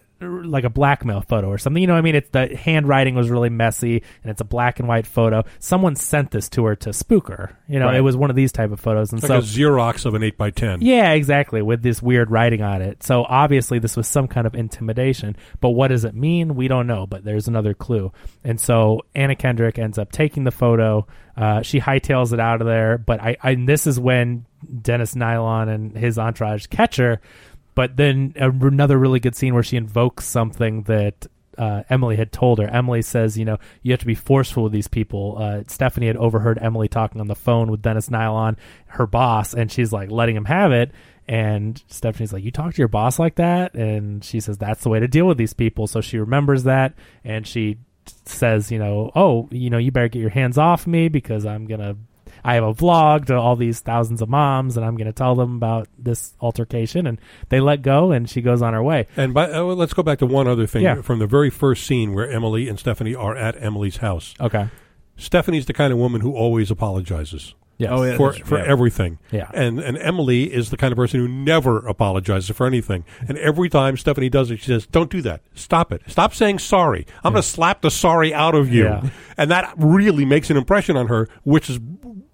blackmail photo or something, you know what I mean? It's the handwriting was really messy, and it's a black and white photo. Someone sent this to her to spook her, you know. Right. It was one of these type of photos, and it's so like a Xerox of an 8x10. Yeah, exactly, with this weird writing on it. So obviously this was some kind of intimidation, but what does it mean? We don't know, but there's another clue. And so Anna Kendrick ends up taking the photo. She hightails it out of there, but and this is when Dennis Nylon and his entourage catch her. But then another really good scene where she invokes something that Emily had told her. Emily says, you know, you have to be forceful with these people. Stephanie had overheard Emily talking on the phone with Dennis Nylon, her boss, and she's like letting him have it. And Stephanie's like, "You talk to your boss like that?" And she says, "That's the way to deal with these people." So she remembers that, and she says, you know, "Oh, you know, you better get your hands off me because I have a vlog to all these thousands of moms, and I'm going to tell them about this altercation." And they let go, and she goes on her way. And let's go back to one other thing from the very first scene where Emily and Stephanie are at Emily's house. Okay. Stephanie's the kind of woman who always apologizes. Yes. Oh, yeah, for everything. Yeah. And Emily is the kind of person who never apologizes for anything. And every time Stephanie does it, she says, "Don't do that. Stop it. Stop saying sorry. I'm going to slap the sorry out of you." Yeah. And that really makes an impression on her, which is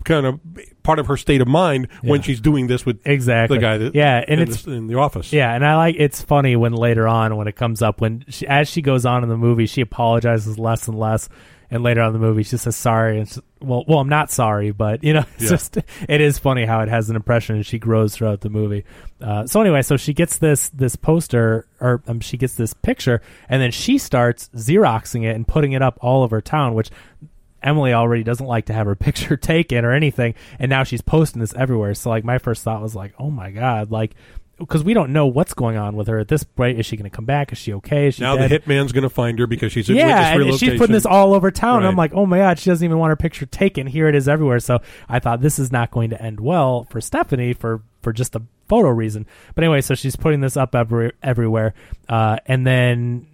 kind of part of her state of mind when she's doing this with the guy that, and it's in the office. Yeah, and I like it's funny when later on when it comes up, when she, as she goes on in the movie, she apologizes less and less. And later on in the movie, she says sorry. And well, I'm not sorry, but you know, it's just it is funny how it has an impression, and she grows throughout the movie. So anyway, so she gets this poster, or she gets this picture, and then she starts Xeroxing it and putting it up all over town, which Emily already doesn't like to have her picture taken or anything, and now she's posting this everywhere. So like my first thought was like, oh my god, like. Because we don't know what's going on with her at this point. Is she going to come back? Is she okay? Is she now dead? The hitman's going to find her because she's at this relocation. Yeah, she's putting this all over town. Right. And I'm like, oh my god, she doesn't even want her picture taken. Here it is everywhere. So I thought this is not going to end well for Stephanie for just the photo reason. But anyway, so she's putting this up everywhere. And then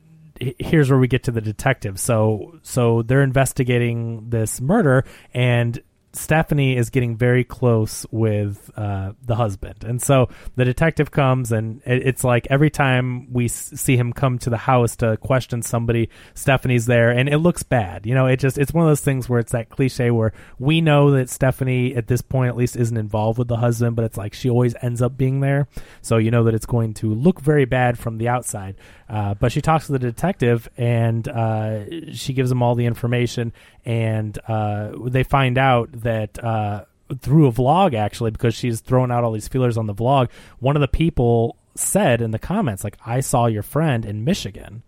here's where we get to the detective. So they're investigating this murder, and Stephanie is getting very close with the husband. And so the detective comes, and it's like every time we see him come to the house to question somebody, Stephanie's there, and it looks bad. You know, it's one of those things where it's that cliche where we know that Stephanie at this point at least isn't involved with the husband, but it's like she always ends up being there. So you know that it's going to look very bad from the outside. But she talks to the detective, and she gives him all the information, and they find out that through a vlog, actually, because she's thrown out all these feelers on the vlog, one of the people said in the comments, like, "I saw your friend in Michigan."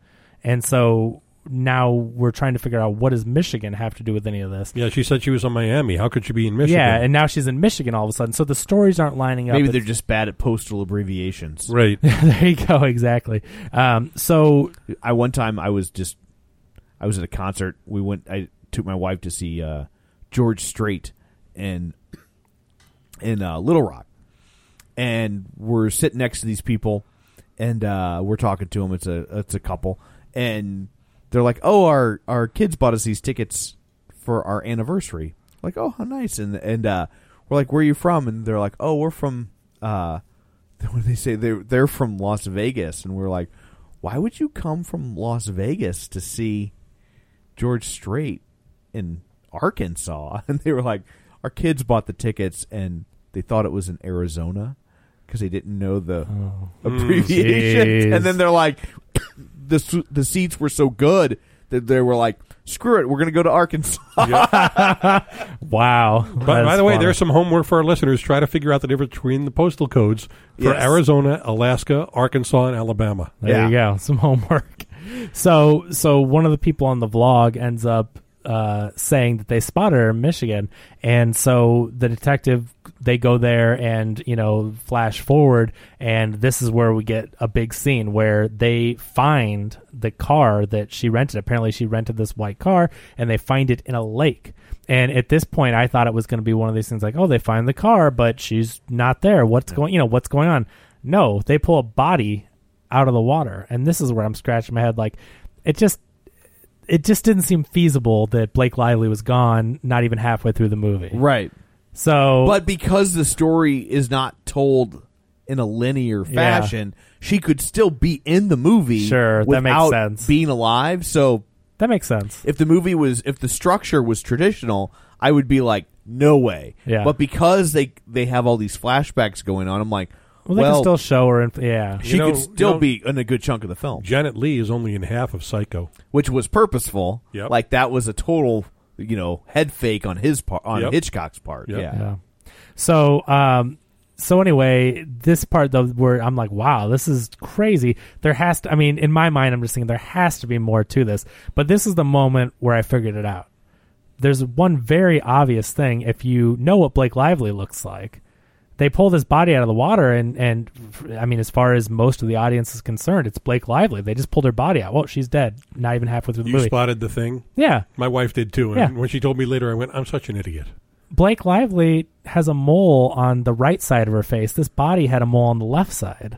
And so now we're trying to figure out, what does Michigan have to do with any of this? Yeah, she said she was in Miami. How could she be in Michigan? Yeah, and now she's in Michigan all of a sudden. So the stories aren't lining up. Maybe they're just bad at postal abbreviations. Right. There you go, exactly. So I was at a concert. I took my wife to see George Strait in Little Rock, and we're sitting next to these people, and we're talking to them. It's a couple, and they're like, oh, our kids bought us these tickets for our anniversary. Like, oh, how nice. And we're like, where are you from? And they're like, oh, we're from, what do they say? They're from Las Vegas. And we're like, why would you come from Las Vegas to see George Strait in Arkansas? And they were like, our kids bought the tickets and they thought it was in Arizona because they didn't know the abbreviations. Geez. And then they're like, the seats were so good that they were like, screw it, we're going to go to Arkansas. Wow. By the way, there's some homework for our listeners. Try to figure out the difference between the postal codes for Arizona, Alaska, Arkansas, and Alabama. There you go. Some homework. So one of the people on the vlog ends up saying that they spotted her in Michigan. And so the detective, they go there and, flash forward. And this is where we get a big scene where they find the car that she rented. Apparently she rented this white car and they find it in a lake. And at this point, I thought it was going to be one of these things like, oh, they find the car, but she's not there. What's going on? No, they pull a body out of the water. And this is where I'm scratching my head. Like it just didn't seem feasible that Blake Lively was gone not even halfway through the movie. Right. So, but because the story is not told in a linear fashion, she could still be in the movie without being alive. So that makes sense. If the structure was traditional, I would be like, no way. Yeah. But because they have all these flashbacks going on, I'm like, Well, they can still show her. She could still be in a good chunk of the film. Janet Leigh is only in half of Psycho. Which was purposeful. Yep. Like, that was a total, head fake on his part, Hitchcock's part. Yep. Yeah. So anyway, this part, though, where I'm like, wow, this is crazy. There has to, in my mind, I'm just thinking there has to be more to this. But this is the moment where I figured it out. There's one very obvious thing. If you know what Blake Lively looks like, they pull this body out of the water, and as far as most of the audience is concerned, it's Blake Lively. They just pulled her body out. Well, she's dead. Not even halfway through the movie. You spotted the thing? Yeah. My wife did, too. And when she told me later, I went, I'm such an idiot. Blake Lively has a mole on the right side of her face. This body had a mole on the left side.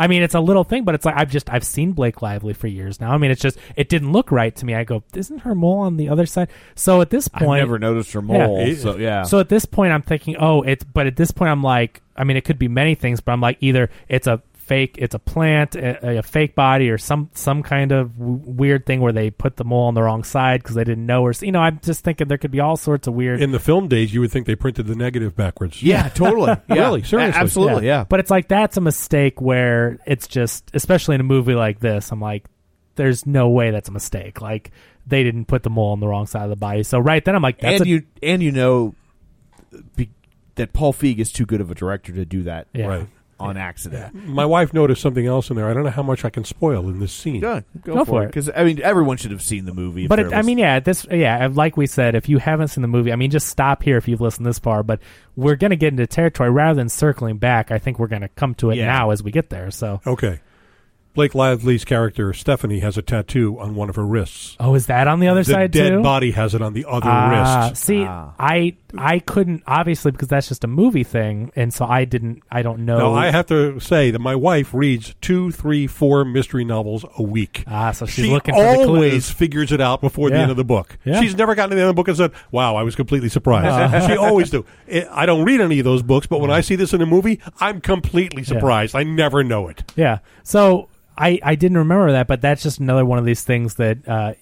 It's a little thing, but it's like, I've seen Blake Lively for years now. It's just, it didn't look right to me. I go, isn't her mole on the other side? So at this point, I never noticed her mole. Yeah. So at this point I'm thinking, but at this point I'm like, it could be many things, but I'm like, either it's a fake, it's a plant, a fake body, or some kind of weird thing where they put the mole on the wrong side because they didn't know, or I'm just thinking there could be all sorts of weird. In the film days, you would think they printed the negative backwards. Yeah, totally. Yeah. Really, seriously, absolutely. Yeah. But it's like, that's a mistake where it's just, especially in a movie like this, I'm like, there's no way that's a mistake. Like, they didn't put the mole on the wrong side of the body. So right then I'm like, that's that Paul Feig is too good of a director to do that. Yeah. Right. On accident. My wife noticed something else in there. I don't know how much I can spoil in this scene. Yeah, go for it. Because, everyone should have seen the movie. But, like we said, if you haven't seen the movie, just stop here if you've listened this far. But we're going to get into territory. Rather than circling back, I think we're going to come to it now as we get there. So okay. Blake Lively's character, Stephanie, has a tattoo on one of her wrists. Oh, is that on the other side, too? The dead body has it on the other wrist. See, I couldn't, obviously, because that's just a movie thing, and so I don't know. No, I have to say that my wife reads 2, 3, 4 mystery novels a week. So she's looking for the clues. She always figures it out before the end of the book. Yeah. She's never gotten to the end of the book and said, wow, I was completely surprised. She always do. I don't read any of those books, but when I see this in a movie, I'm completely surprised. I never know it. Yeah, so I didn't remember that, but that's just another one of these things that,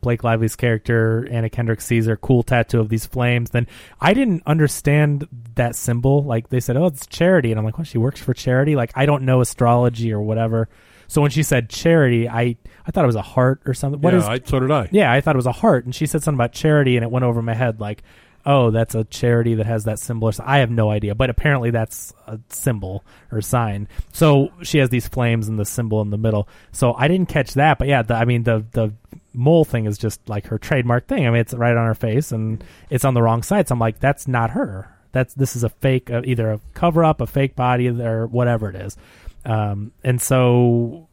Blake Lively's character, Anna Kendrick, sees her cool tattoo of these flames. Then I didn't understand that symbol. Like, they said, oh, it's charity. And I'm like, well, she works for charity? Like, I don't know astrology or whatever. So when she said charity, I thought it was a heart or something. So did I. Yeah, I thought it was a heart. And she said something about charity, and it went over my head like, oh, that's a charity that has that symbol. So I have no idea, but apparently that's a symbol or sign. So she has these flames and the symbol in the middle. So I didn't catch that, but yeah, the mole thing is just like her trademark thing. It's right on her face and it's on the wrong side. So I'm like, that's not her. This is a fake, either a cover up, a fake body, or whatever it is. So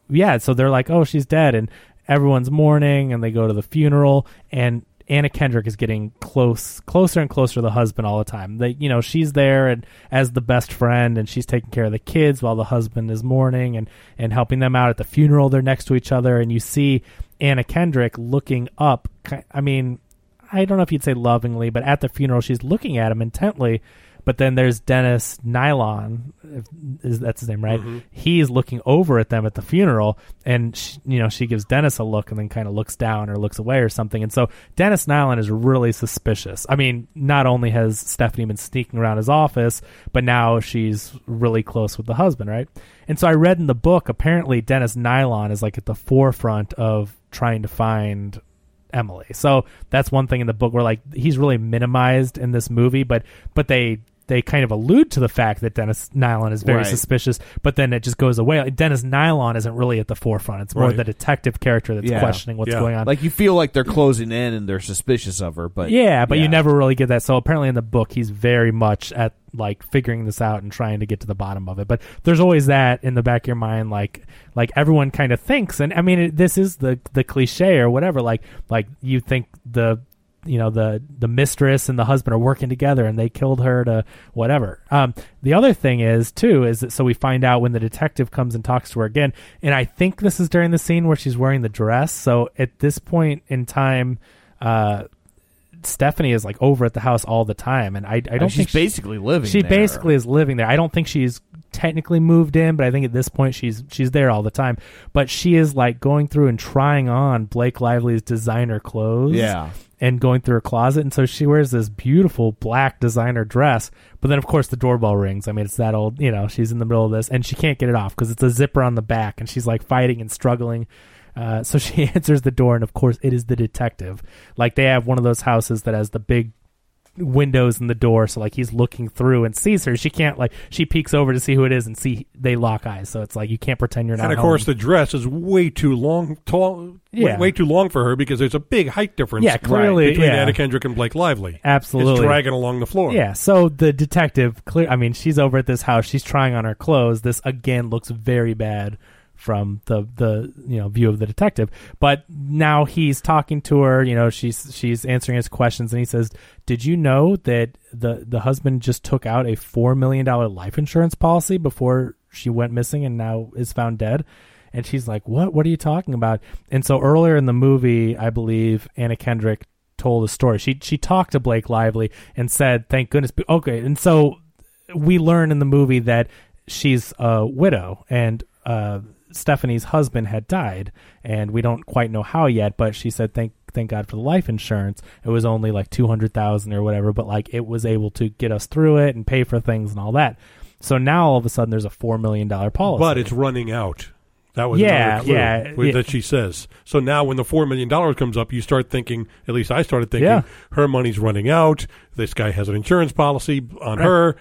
they're like, oh, she's dead, and everyone's mourning, and they go to the funeral, and Anna Kendrick is getting closer and closer to the husband all the time. They, you know, she's there and as the best friend, and she's taking care of the kids while the husband is mourning and helping them out at the funeral. They're next to each other, and you see Anna Kendrick looking up. I mean, I don't know if you'd say lovingly, but at the funeral, she's looking at him intently. But then there's Dennis Nylon, that's his name, right? Mm-hmm. He's looking over at them at the funeral, and she gives Dennis a look and then kind of looks down or looks away or something. And so Dennis Nylon is really suspicious. I mean, not only has Stephanie been sneaking around his office, but now she's really close with the husband, right? And so I read in the book, apparently Dennis Nylon is like at the forefront of trying to find Emily. So that's one thing in the book where like he's really minimized in this movie, but they kind of allude to the fact that Dennis Nylon is very suspicious, but then it just goes away. Like, Dennis Nylon isn't really at the forefront. It's more the detective character that's questioning what's going on. Like, you feel like they're closing in and they're suspicious of her, but you never really get that. So apparently in the book, he's very much at like figuring this out and trying to get to the bottom of it. But there's always that in the back of your mind, like everyone kind of thinks, and I mean, this is the cliche or whatever, like you think the mistress and the husband are working together and they killed her to whatever. The other thing is that, so we find out when the detective comes and talks to her again, and I think this is during the scene where she's wearing the dress. So at this point in time, Stephanie is like over at the house all the time, and I don't think she's basically living there. I don't think she's technically moved in, but I think at this point she's there all the time. But she is like going through and trying on Blake Lively's designer clothes. Yeah. And going through her closet, and so she wears this beautiful black designer dress, but then of course the doorbell rings. I mean, it's that old, she's in the middle of this, and she can't get it off because it's a zipper on the back, and she's like fighting and struggling. So she answers the door, and of course it is the detective. Like, they have one of those houses that has the big windows in the door, so like he's looking through and sees her. She can't, like, she peeks over to see who it is and see they lock eyes, so it's like you can't pretend you're not. And of course the dress is way too long, way too long for her, because there's a big height difference between Anna Kendrick and Blake Lively. Absolutely. It's dragging along the floor. Yeah, so the detective, she's over at this house, she's trying on her clothes. This again looks very bad from the view of the detective, but now he's talking to her, she's answering his questions, and he says, did you know that the husband just took out a $4 million life insurance policy before she went missing and now is found dead? And she's like, what are you talking about? And so earlier in the movie, I believe Anna Kendrick told a story. She talked to Blake Lively and said, thank goodness. Okay. And so we learn in the movie that she's a widow, and, Stephanie's husband had died, and we don't quite know how yet, but she said thank God for the life insurance. It was only like $200,000 or whatever, but like it was able to get us through it and pay for things and all that. So now all of a sudden there's a $4 million policy, but it's running out. That was another clue that she says. So now when the $4 million comes up, you start thinking, at least I started thinking, her money's running out, this guy has an insurance policy on her,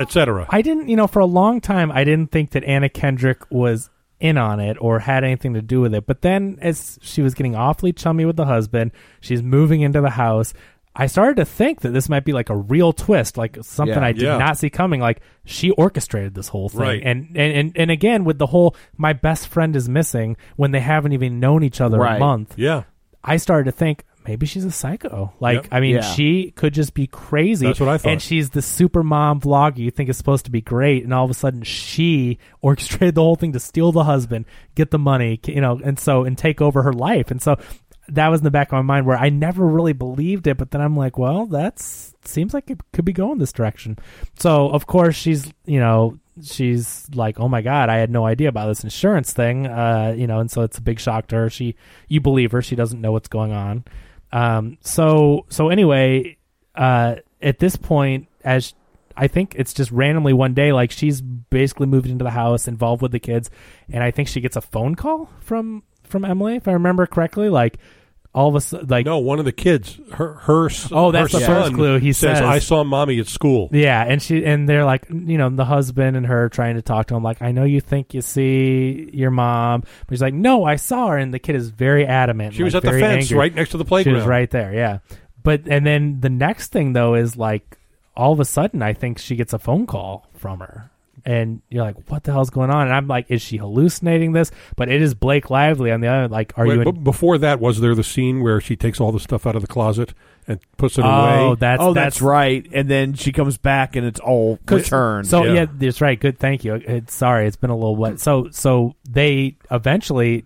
etc. I didn't, for a long time, I didn't think that Anna Kendrick was in on it or had anything to do with it. But then as she was getting awfully chummy with the husband, she's moving into the house, I started to think that this might be like a real twist, like something I did not see coming. Like, she orchestrated this whole thing. Right. And again, with the whole, my best friend is missing, when they haven't even known each other a month. Yeah. I started to think, maybe she's a psycho. Like, yep. I mean, she could just be crazy. That's what I thought. And she's the super mom vlogger you think is supposed to be great, and all of a sudden she orchestrated the whole thing to steal the husband, get the money, and take over her life. And so that was in the back of my mind, where I never really believed it, but then I'm like, well, that's seems like it could be going this direction. So of course she's like, oh my God, I had no idea about this insurance thing, and so it's a big shock to her. You believe her. She doesn't know what's going on. So anyway, at this point, as I think it's just randomly one day, like, she's basically moved into the house, involved with the kids, and I think she gets a phone call from Emily, if I remember correctly, like, all of a sudden, like, no, one of the kids, her son, clue. He says, I saw mommy at school. Yeah. And they're like, the husband and her trying to talk to him, like, I know you think you see your mom, but he's like, no, I saw her. And the kid is very adamant. She was at the fence, angry, right next to the playground. She was right there. Yeah. But, and then the next thing though, is like, all of a sudden, I think she gets a phone call from her. and you're like, what the hell's going on? And I'm like, is she hallucinating this? But it is Blake Lively on the other. Like, are you? But before that, was there the scene where she takes all the stuff out of the closet and puts it away? That's right. And then she comes back, and it's all returned. So yeah, that's right. Good, thank you. Sorry, it's been a little wet. So they eventually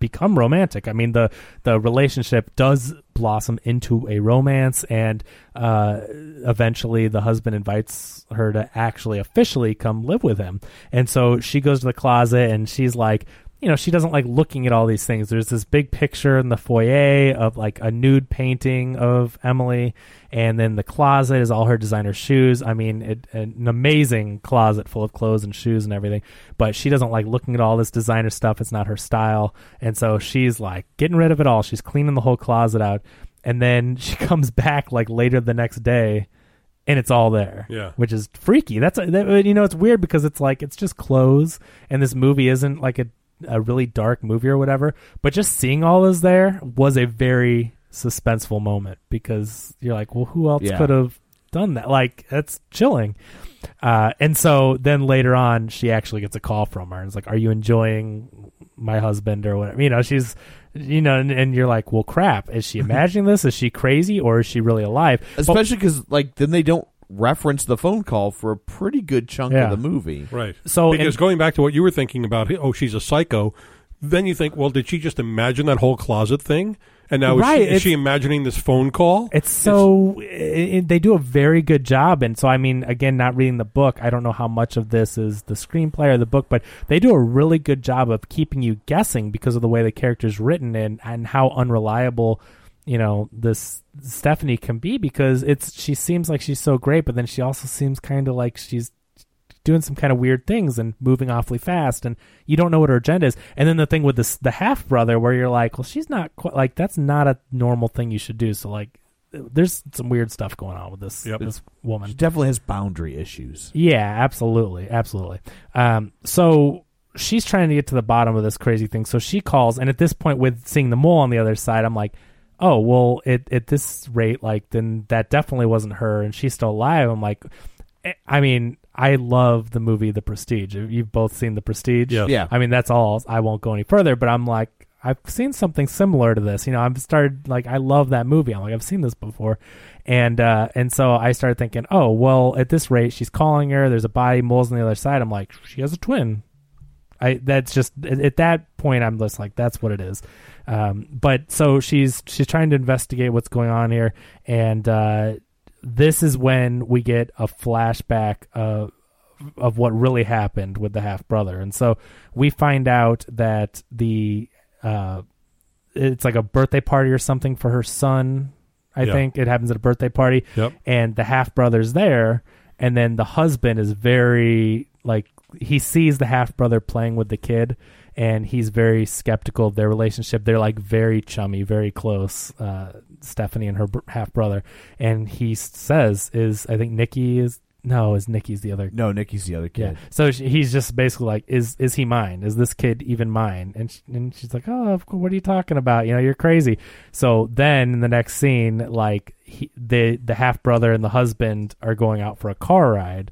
become romantic. I mean, the relationship does blossom into a romance, and eventually the husband invites her to actually officially come live with him. And so she goes to the closet, and she's like, you know, she doesn't like looking at all these things. There's this big picture in the foyer of like a nude painting of Emily, and then the closet is all her designer shoes. I mean, an amazing closet full of clothes and shoes and everything, but she doesn't like looking at all this designer stuff. It's not her style. And so she's like getting rid of it all. She's cleaning the whole closet out, and then she comes back like later the next day, and it's all there, yeah, which is freaky. It's weird because it's like, it's just clothes, and this movie isn't like a really dark movie or whatever, but just seeing all this there was a very suspenseful moment, because you're like, well, who else could have done that? Like, that's chilling. And so then later on, she actually gets a call from her, and it's like, are you enjoying my husband or whatever? You know, she's, you know, and you're like, well, crap, is she imagining this? Is she crazy, or is she really alive? Especially because like, then they don't reference the phone call for a pretty good chunk of the movie. Right. So, because going back to what you were thinking about, oh, she's a psycho, then you think, well, did she just imagine that whole closet thing? And now is she imagining this phone call? They do a very good job. And so, I mean, again, not reading the book, I don't know how much of this is the screenplay or the book, but they do a really good job of keeping you guessing because of the way the character's written and how unreliable, you know, this Stephanie can be, because she seems like she's so great, but then she also seems kind of like she's doing some kind of weird things and moving awfully fast, and you don't know what her agenda is. And then the thing with the half brother, where you're like, well, she's not quite like, that's not a normal thing you should do. So like, there's some weird stuff going on with this woman. She definitely has boundary issues. Yeah, absolutely, absolutely. So she's trying to get to the bottom of this crazy thing. So she calls, and at this point, with seeing the mole on the other side, I'm like, oh, well, at this rate, like, then that definitely wasn't her, and she's still alive. I'm like, I mean, I love the movie The Prestige. You've both seen The Prestige. Yes. Yeah. I mean, that's all. I won't go any further, but I'm like, I've seen something similar to this. You know, I've started, like, I love that movie. I'm like, I've seen this before. And so I started thinking, oh, well, at this rate, she's calling her. There's a body, moles on the other side. I'm like, she has a twin. That's just, at that point, I'm just like, that's what it is. But so she's trying to investigate what's going on here, and this is when we get a flashback of what really happened with the half brother. And so we find out that it's like a birthday party or something for her son. I think it happens at a birthday party, and the half brother's there, and then the husband is very like, he sees the half brother playing with the kid, and he's very skeptical of their relationship. They're like very chummy, very close, Stephanie and her half brother. And he says, Nikki's the other kid. Yeah. So he's just basically like, is he mine? Is this kid even mine? And she's like, oh, of course, what are you talking about? You know, you're crazy. So then in the next scene, like the half brother and the husband are going out for a car ride.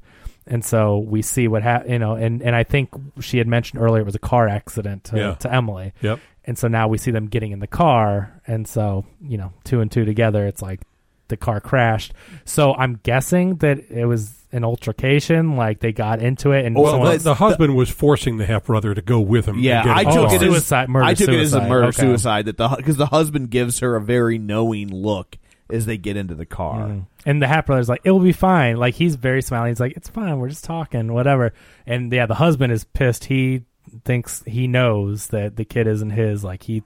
And so we see what happened, you know, and I think she had mentioned earlier it was a car accident to Emily. Yep. And so now we see them getting in the car. And so, you know, two and two together, it's like the car crashed. So I'm guessing that it was an altercation, like they got into it. And the husband was forcing the half-brother to go with him. Yeah, I took it as a murder-suicide because the husband gives her a very knowing look as they get into the car. Mm. And the half brother's like, it will be fine. Like, he's very smiling. He's like, it's fine. We're just talking, whatever. And yeah, the husband is pissed. He thinks he knows that the kid isn't his. Like, he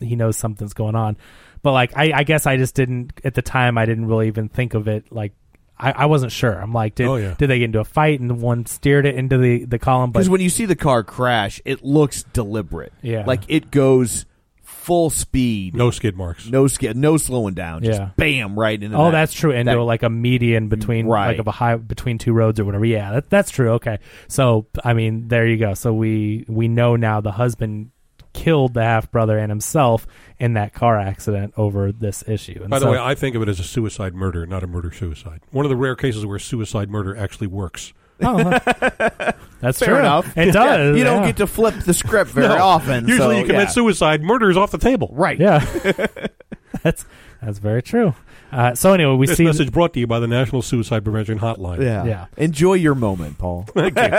knows something's going on. But like, I guess I just didn't, at the time, I didn't really even think of it. Like, I wasn't sure. I'm like, did they get into a fight and one steered it into the column? Because when you see the car crash, it looks deliberate. Yeah. Like, it goes full speed, no skid marks, no slowing down, just bam right into. Oh, that's true. And like a median between, like a high between two roads or whatever. Yeah, that's true. Okay, so I mean, there you go. So we know now the husband killed the half brother and himself in that car accident over this issue. And by the way, I think of it as a suicide murder, not a murder suicide. One of the rare cases where suicide murder actually works. Oh, that's fair true. Enough. It does. Yeah, you don't get to flip the script very often. Usually you commit suicide. Murder is off the table. Right. Yeah. That's very true. So anyway, we see... This message brought to you by the National Suicide Prevention Hotline. Yeah. Enjoy your moment, Paul. Thank you.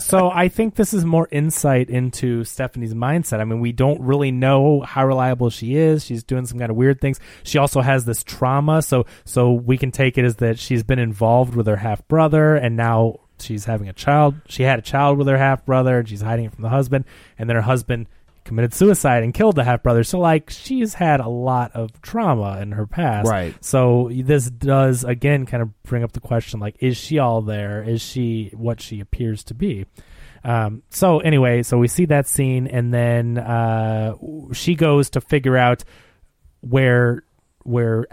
So I think this is more insight into Stephanie's mindset. I mean, we don't really know how reliable she is. She's doing some kind of weird things. She also has this trauma, so we can take it as that she's been involved with her half-brother, and now she's having a child. She had a child with her half-brother, and she's hiding it from the husband, and then her husband... committed suicide and killed the half-brother. So, like, she's had a lot of trauma in her past. Right. So this does, again, kind of bring up the question, like, is she all there? Is she what she appears to be? So anyway, so we see that scene, and then she goes to figure out where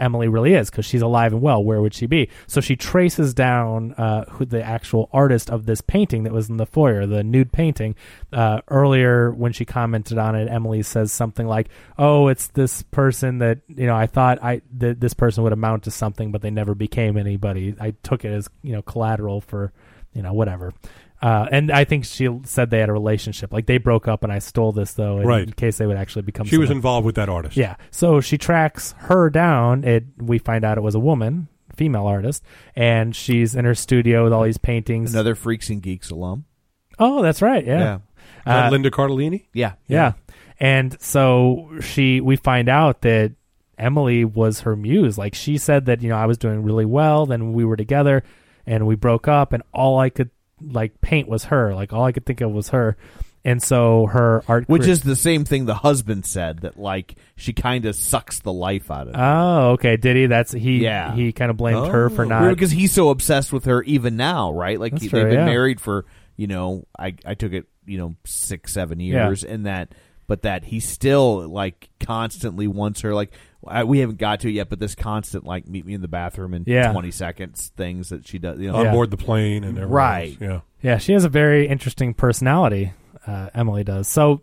Emily really is, because she's alive and well. Where would she be? So she traces down who the actual artist of this painting that was in the foyer, the nude painting. Earlier when she commented on it, Emily says something like, oh, it's this person that, you know, I thought this person would amount to something, but they never became anybody. I took it as, you know, collateral for, you know, whatever. And I think she said they had a relationship. Like, they broke up and I stole this, though, in case they would actually become someone. She was involved with that artist. Yeah. So she tracks her down. We find out it was a woman, female artist, and she's in her studio with all these paintings. Another Freaks and Geeks alum. Oh, that's right. Yeah. Linda Cardellini? Yeah. And so we find out that Emily was her muse. Like, she said that, you know, I was doing really well, then we were together and we broke up, and all I could... like paint was her, like all I could think of was her. And so her art, which is the same thing the husband said, that like she kind of sucks the life out of him. Oh, okay. Did he? He kind of blamed her for not, because he's so obsessed with her even now, right? Like they've been married for, you know, I took it, you know, 6-7 years, and that he still like constantly wants her, like, we haven't got to it yet, but this constant, like, meet me in the bathroom in 20 seconds things that she does. You know, on board the plane and everything. Right. Yeah, she has a very interesting personality, Emily does. So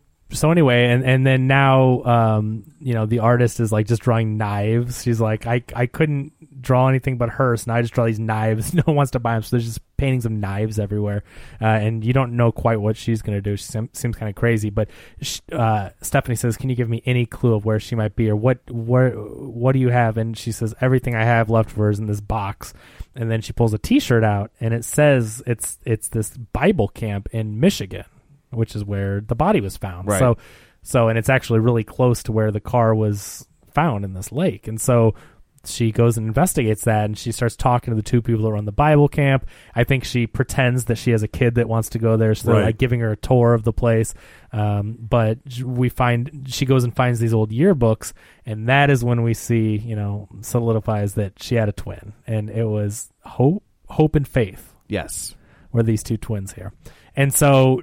anyway, and then now, you know, the artist is, like, just drawing knives. She's like, I couldn't draw anything but her, so now I just draw these knives. No one wants to buy them, so there's just paintings of knives everywhere. And you don't know quite what she's going to do. She seems kind of crazy, but Stephanie says, can you give me any clue of where she might be, or what do you have? And she says, everything I have left of her is in this box. And then she pulls a T-shirt out, and it says it's this Bible camp in Michigan, which is where the body was found. Right. So and it's actually really close to where the car was found in this lake. And so she goes and investigates that, and she starts talking to the two people that run the Bible camp. I think she pretends that she has a kid that wants to go there, so they're like giving her a tour of the place. But she goes and finds these old yearbooks, and that is when we see, you know, solidifies that she had a twin, and it was Hope and Faith. Yes. Were these two twins here. And so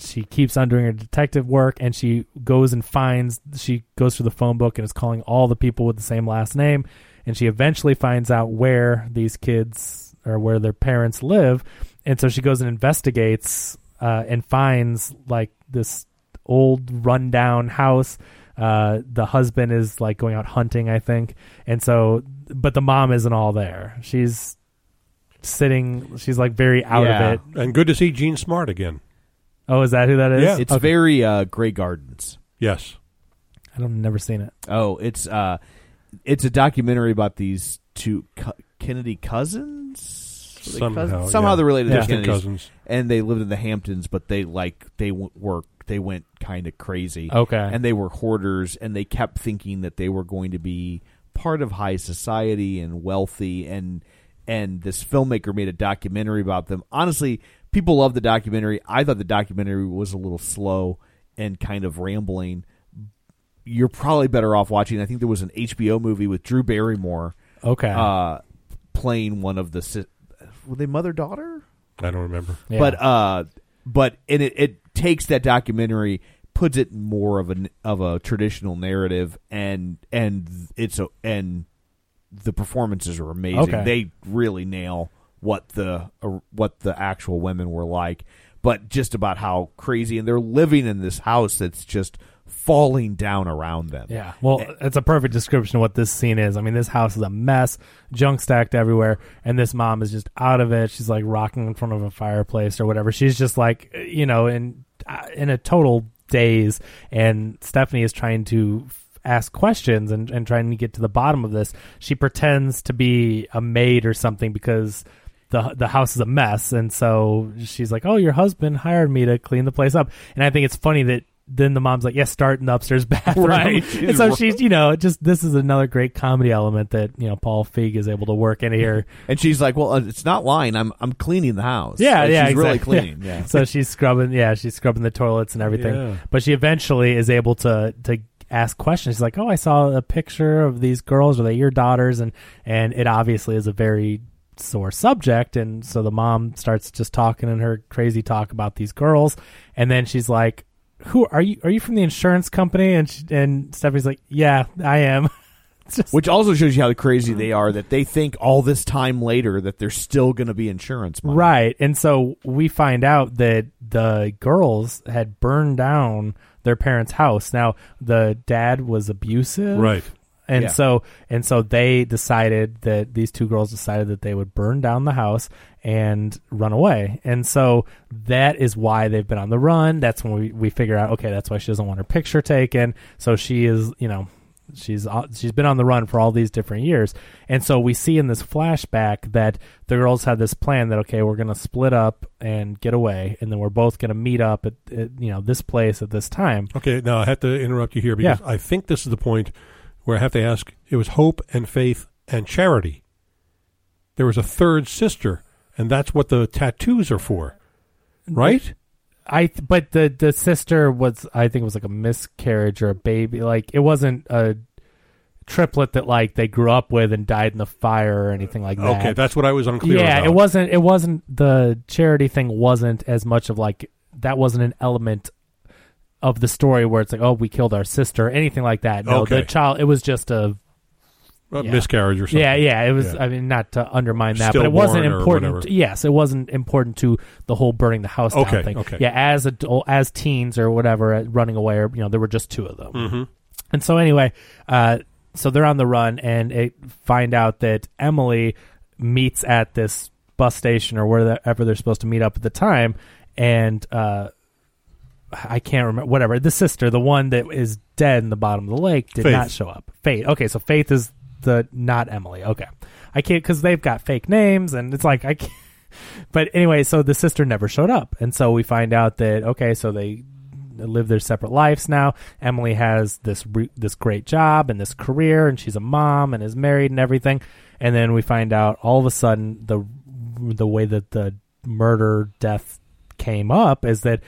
she keeps on doing her detective work, and she goes through the phone book and is calling all the people with the same last name, and she eventually finds out where these kids or where their parents live. And so she goes and investigates and finds like this old rundown house. The husband is like going out hunting, I think. And so, but the mom isn't all there. She's sitting, she's like very out of it. And good to see Jean Smart again. Oh, is that who that is? Yeah. It's very Grey Gardens. Yes. I've never seen it. Oh, it's a documentary about these two Kennedy cousins? Somehow they're related to Kennedy cousins. And they lived in the Hamptons, but they went kind of crazy. Okay. And they were hoarders, and they kept thinking that they were going to be part of high society and wealthy, and this filmmaker made a documentary about them. Honestly, people love the documentary. I thought the documentary was a little slow and kind of rambling. You're probably better off watching. I think there was an HBO movie with Drew Barrymore. Okay. Playing one of the... Were they mother-daughter? I don't remember. Yeah. But and it takes that documentary, puts it more of a traditional narrative, and the performances are amazing. Okay. They really nail what the actual women were like, but just about how crazy, and they're living in this house that's just falling down around them. Yeah, well, it's a perfect description of what this scene is. I mean, this house is a mess, junk stacked everywhere, and this mom is just out of it. She's like rocking in front of a fireplace or whatever. She's just like, you know, in a total daze, and Stephanie is trying to ask questions and trying to get to the bottom of this. She pretends to be a maid or something because the house is a mess, and so she's like, oh, your husband hired me to clean the place up. And I think it's funny that then the mom's like, yes, start in the upstairs bathroom. Right. And so she's, you know, just, this is another great comedy element that, you know, Paul Feig is able to work in here. And she's like, well, it's not lying. I'm cleaning the house. Yeah, like, yeah, she's exactly. Really cleaning. Yeah. Yeah. So she's scrubbing. Yeah, she's scrubbing the toilets and everything. Yeah. But she eventually is able to ask questions. She's like, oh, I saw a picture of these girls. Are they your daughters? And it obviously is a very sore subject, and so the mom starts just talking in her crazy talk about these girls, and then she's like, who are you? Are you from the insurance company? And and Stephanie's like, yeah, I am. Which also shows you how crazy they are, that they think all this time later that there's still going to be insurance money. Right. And so we find out that the girls had burned down their parents' house. Now, the dad was abusive. Right. And so they decided that these two girls decided that they would burn down the house and run away. And so that is why they've been on the run. That's when we figure out, okay, that's why she doesn't want her picture taken. So she is, you know, she's been on the run for all these different years. And so we see in this flashback that the girls had this plan that, okay, we're going to split up and get away, and then we're both going to meet up at you know, this place at this time. Okay, now I have to interrupt you here because I think this is the point where I have to ask, it was hope and faith and charity. There was a third sister, and that's what the tattoos are for, right? But the sister was, I think it was like a miscarriage or a baby. Like, it wasn't a triplet that like they grew up with and died in the fire or anything like that. Okay, that's what I was unclear about. Yeah, it wasn't the charity thing wasn't as much of like, that wasn't an element of the story where it's like, oh, we killed our sister, anything like that. No, okay. The child, it was just a miscarriage or something. Yeah, it was. Yeah. I mean, not to undermine that, but it wasn't important. Yes, it wasn't important to the whole burning the house down thing. Okay. Yeah, as teens or whatever, running away, or, you know, there were just two of them. Mm-hmm. And so anyway, so they're on the run, and find out that Emily meets at this bus station or wherever they're supposed to meet up at the time, and I can't remember, whatever, the sister, the one that is dead in the bottom of the lake, did not show up. Faith. Okay, so Faith is the not Emily. Okay. I can't, because they've got fake names, and it's like, I can't. But anyway, so the sister never showed up. And so we find out that, okay, so they live their separate lives now. Emily has this great job and this career, and she's a mom and is married and everything. And then we find out all of a sudden the way that the murder, death, came up is that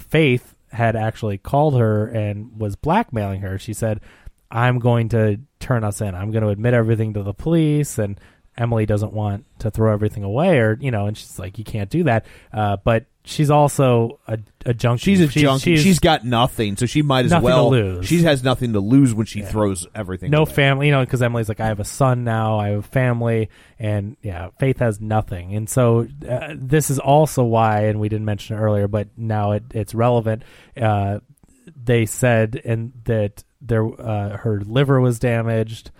Faith had actually called her and was blackmailing her. She said, I'm going to turn us in. I'm going to admit everything to the police, and Emily doesn't want to throw everything away, or, you know, and she's like, you can't do that. But she's also a junkie. She's a junkie. She's got nothing, so she might as well lose. She has nothing to lose when she throws everything away. Family, you know, because Emily's like, I have a son now, I have a family, and Faith has nothing. And so this is also why, and we didn't mention it earlier, but now it's relevant. They said that her liver was damaged.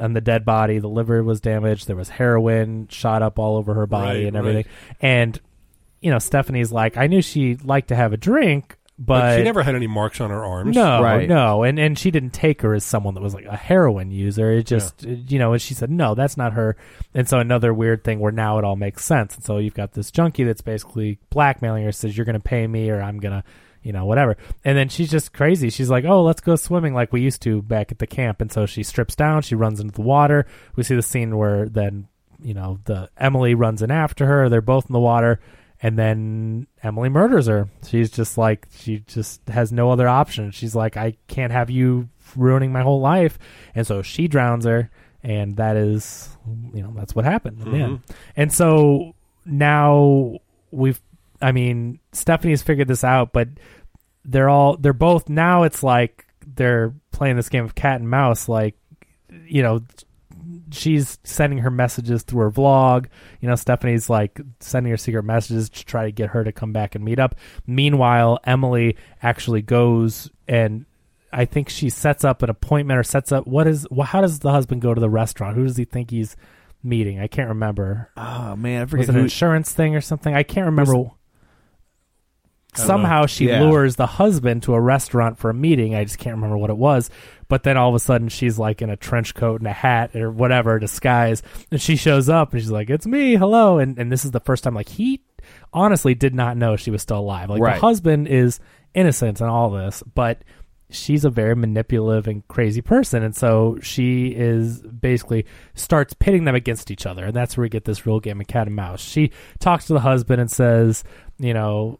On the dead body, the liver was damaged. There was heroin shot up all over her body and everything. Right. And, you know, Stephanie's like, I knew she liked to have a drink, but she never had any marks on her arms. No. And she didn't take her as someone that was like a heroin user. It just, you know, and she said, no, that's not her. And so another weird thing where now it all makes sense. And so you've got this junkie that's basically blackmailing her, says, you're going to pay me or I'm going to, you know, whatever. And then she's just crazy. She's like, oh, let's go swimming like we used to back at the camp. And so she strips down. She runs into the water. We see the scene where then, you know, the Emily runs in after her. They're both in the water. And then Emily murders her. She's just like, she just has no other option. She's like, I can't have you ruining my whole life. And so she drowns her. And that is, you know, that's what happened. Mm-hmm. And so now Stephanie's figured this out, but they're both, now it's like they're playing this game of cat and mouse. Like, you know, she's sending her messages through her vlog. You know, Stephanie's like sending her secret messages to try to get her to come back and meet up. Meanwhile, Emily actually goes and I think she sets up an appointment or sets up how does the husband go to the restaurant? Who does he think he's meeting? I can't remember. Oh man, I forget. Was it an insurance thing or something? I can't remember. Somehow she lures the husband to a restaurant for a meeting. I just can't remember what it was. But then all of a sudden she's like in a trench coat and a hat or whatever disguise. And she shows up and she's like, "It's me. Hello." And this is the first time, like, he honestly did not know she was still alive. Like the husband is innocent in all this, but she's a very manipulative and crazy person. And so she is basically starts pitting them against each other. And that's where we get this real game of cat and mouse. She talks to the husband and says, you know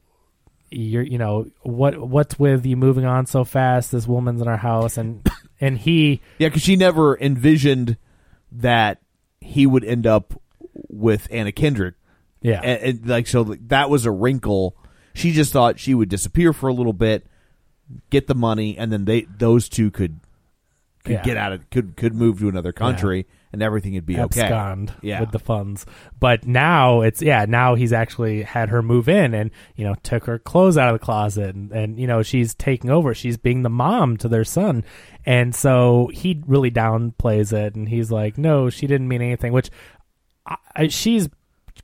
what's with you moving on so fast? This woman's in our house, and he because she never envisioned that he would end up with Anna Kendrick, and like so that was a wrinkle. She just thought she would disappear for a little bit, get the money, and then those two could get out of could move to another country. Yeah. And everything would be abscond with the funds. But now now he's actually had her move in and, took her clothes out of the closet and she's taking over. She's being the mom to their son. And so he really downplays it. And he's like, no, she didn't mean anything, which she's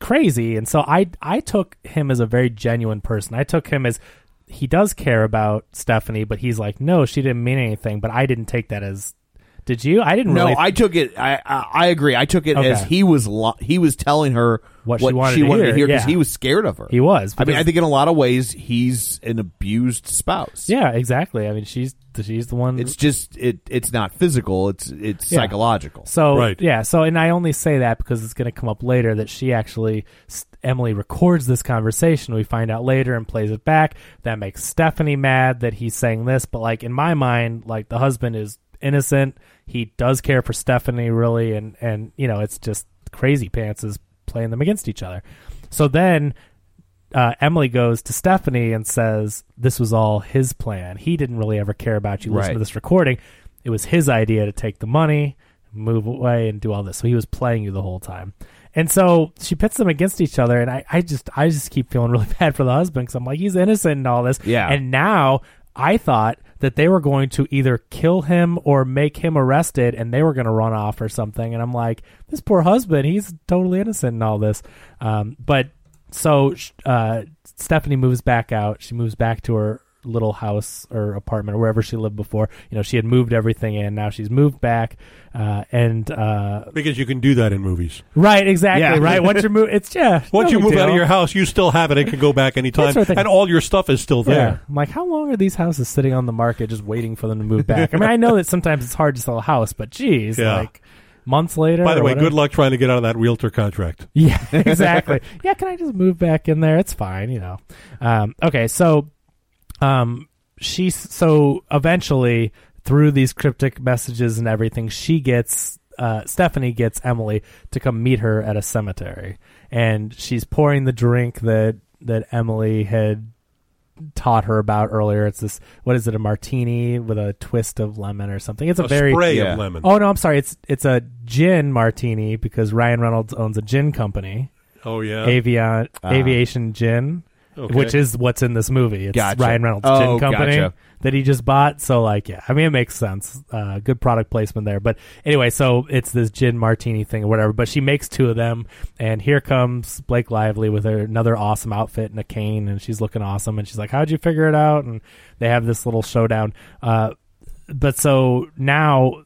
crazy. And so I took him as a very genuine person. I took him as he does care about Stephanie, but he's like, no, she didn't mean anything. But I didn't take that as... Did you? I didn't really. No, I took it. I agree. I took it as he was telling her what she wanted to hear because he was scared of her. He was. I mean, I think in a lot of ways he's an abused spouse. Yeah, exactly. I mean, she's the one. It's just it's not physical. It's psychological. So So and I only say that because it's going to come up later that she actually Emily records this conversation. We find out later and plays it back. That makes Stephanie mad that he's saying this. But like in my mind, like the husband is innocent. He does care for Stephanie really, and it's just crazy pants is playing them against each other. So then Emily goes to Stephanie and says, this was all his plan. He didn't really ever care about you. Listen to this recording. It was his idea to take the money, move away, and do all this. So he was playing you the whole time. And so she pits them against each other, and I just keep feeling really bad for the husband because I'm like, he's innocent and all this. Yeah. And now I thought that they were going to either kill him or make him arrested and they were going to run off or something. And I'm like, this poor husband, he's totally innocent in all this. But Stephanie moves back out. She moves back to her little house or apartment or wherever she lived before. She had moved everything in. Now she's moved back. Because you can do that in movies. Right, exactly. Yeah. Right. Once you move out of your house, you still have it. It can go back anytime. Sort of, and all your stuff is still there. Yeah. I'm like, how long are these houses sitting on the market just waiting for them to move back? I mean, I know that sometimes it's hard to sell a house, but geez, months later. By the way, good luck trying to get out of that realtor contract. Yeah, exactly. Yeah, can I just move back in there? It's fine, So eventually through these cryptic messages and everything, Stephanie gets Emily to come meet her at a cemetery, and she's pouring the drink that Emily had taught her about earlier. It's this, what is it, a martini with a twist of lemon or something? It's a very spray of lemon. Oh no, I'm sorry. It's a gin martini because Ryan Reynolds owns a gin company. Oh yeah, Aviation Gin. Okay. Which is what's in this movie. It's Ryan Reynolds' gin company that he just bought. So, it makes sense. Good product placement there. But anyway, so it's this gin martini thing or whatever. But she makes two of them. And here comes Blake Lively with another awesome outfit and a cane. And she's looking awesome. And she's like, how'd you figure it out? And they have this little showdown. But so now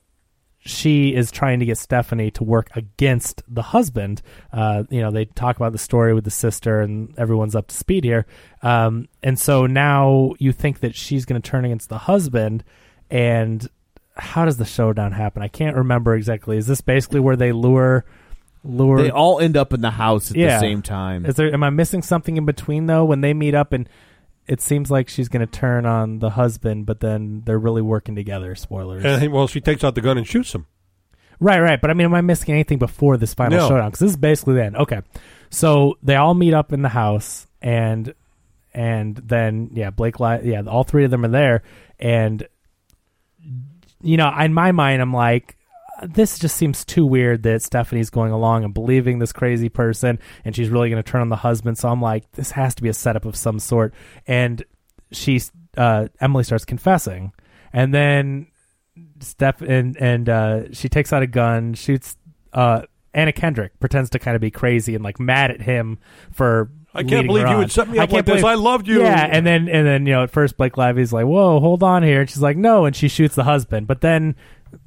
she is trying to get Stephanie to work against the husband. They talk about the story with the sister and everyone's up to speed here. And so now you think that she's going to turn against the husband. And how does the showdown happen? I can't remember exactly. Is this basically where they lure? They all end up in the house at the same time. Am I missing something in between though? When they meet up and it seems like she's going to turn on the husband, but then they're really working together. Spoilers. She takes out the gun and shoots him. Right. But I mean, am I missing anything before this final showdown? Because this is basically the end. Okay. So they all meet up in the house, and then all three of them are there, and in my mind, I'm like, this just seems too weird that Stephanie's going along and believing this crazy person and she's really going to turn on the husband. So I'm like, this has to be a setup of some sort. And Emily starts confessing. And then she takes out a gun, shoots Anna Kendrick, pretends to kind of be crazy and like mad at him for. I can't believe you would set me up like this. I loved you. Yeah, and then you know, at first Blake Lively's like, "Whoa, hold on here," and she's like, "No," and she shoots the husband. But then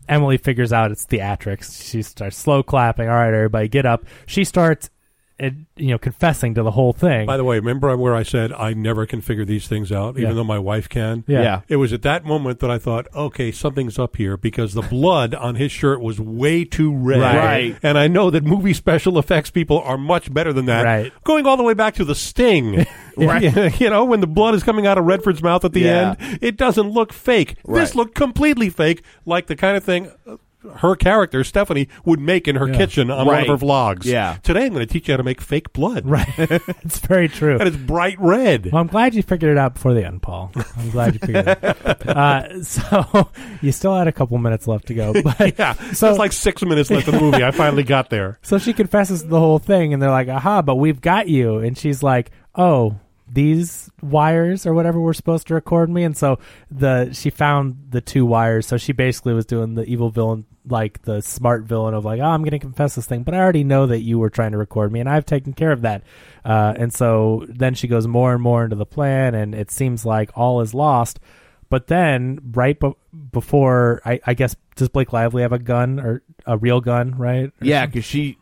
Emily figures out it's theatrics. She starts slow clapping. All right, everybody, get up. She starts, you know, confessing to the whole thing. By the way, remember where I said I never can figure these things out, even though my wife can. Yeah, it was at that moment that I thought, okay, something's up here because the blood on his shirt was way too red. Right, and I know that movie special effects people are much better than that. Right, going all the way back to The Sting. Right, you know, when the blood is coming out of Redford's mouth at the end, it doesn't look fake. Right. This looked completely fake, like the kind of thing her character, Stephanie, would make in her kitchen on one of her vlogs. Yeah. Today I'm going to teach you how to make fake blood. Right. It's very true. And it's bright red. Well, I'm glad you figured it out before the end, Paul. I'm glad you figured it out. So you still had a couple minutes left to go. But, so it's like 6 minutes left in the movie. I finally got there. So she confesses the whole thing, and they're like, aha, but we've got you. And she's like, oh, these wires or whatever were supposed to record me. And so she found the two wires. So she basically was doing the evil villain, like the smart villain of like, oh, I'm going to confess this thing, but I already know that you were trying to record me and I've taken care of that. And so then she goes more and more into the plan and it seems like all is lost. But then right before, I guess, does Blake Lively have a gun or a real gun, right? Yeah, because she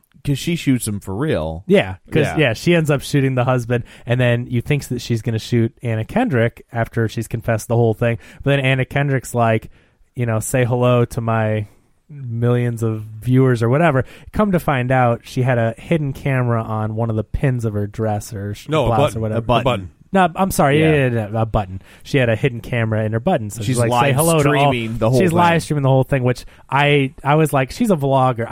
shoots him for real. Yeah, because she ends up shooting the husband, and then you think that she's going to shoot Anna Kendrick after she's confessed the whole thing. But then Anna Kendrick's like, you know, say hello to my millions of viewers or whatever. Come to find out, she had a hidden camera on one of the pins of her dress or blouse or whatever. A button. No, I'm sorry. Yeah, a button. She had a hidden camera in her button, so she's like, live say hello streaming to all. The whole she's thing. Live streaming the whole thing, which I was like, she's a vlogger.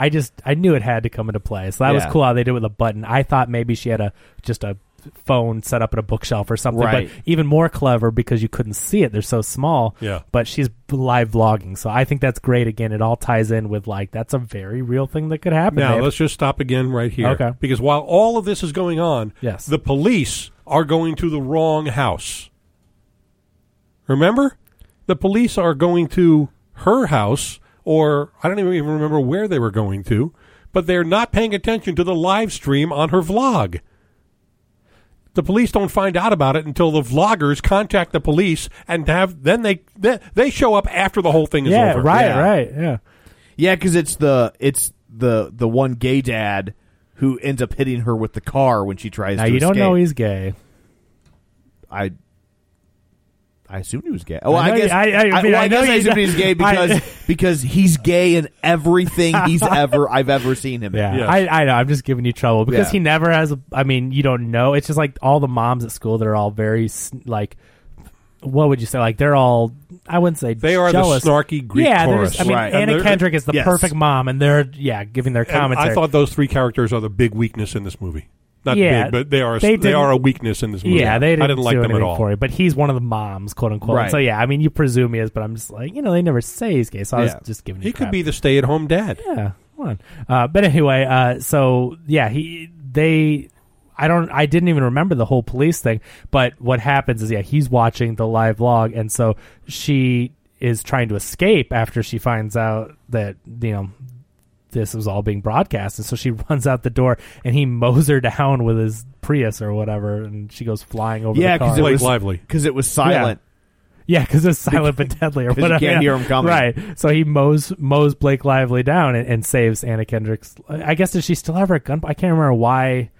I knew it had to come into play, so that was cool how they did it with a button. I thought maybe she had just a phone set up at a bookshelf or something, but even more clever because you couldn't see it. They're so small. Yeah. But she's live vlogging, so I think that's great. Again, it all ties in with like that's a very real thing that could happen. Now let's just stop again right here, okay? Because while all of this is going on, yes, the police are going to the wrong house. Remember, the police are going to her house, or I don't even remember where they were going to, but they're not paying attention to the live stream on her vlog. The police don't find out about it until the vloggers contact the police, and then they show up after the whole thing is over. Right, because it's the one gay dad who ends up hitting her with the car when she tries to escape. Now, you don't know he's gay. I assumed he was gay. Oh, I assumed he was gay because he's gay in everything I've ever seen him in. Yeah. Yes. I know. I'm just giving you trouble because he never has. You don't know. It's just like all the moms at school that are all very like, what would you say? Like they're all. I wouldn't say they are jealous. The snarky Greek chorus. Anna Kendrick is the perfect mom, and they're giving their commentary. I thought those three characters are the big weakness in this movie. Not big, but they are a weakness in this movie. Yeah, I didn't like them at all. For it, but he's one of the moms, quote unquote. Right. So you presume he is, but I'm just like, they never say he's gay, so I was just giving you crap. He could be the stay-at-home dad. Yeah, come on. But anyway, I didn't even remember the whole police thing. But what happens is, he's watching the live vlog, and so she is trying to escape after she finds out that this was all being broadcast, and so she runs out the door and he mows her down with his Prius or whatever, and she goes flying over the car. Yeah, because Lively. Because it was silent. Yeah, because it was silent but deadly or whatever. You can't hear him coming. Right. So he mows Blake Lively down and saves Anna Kendrick's. I guess, does she still have her gun? I can't remember why.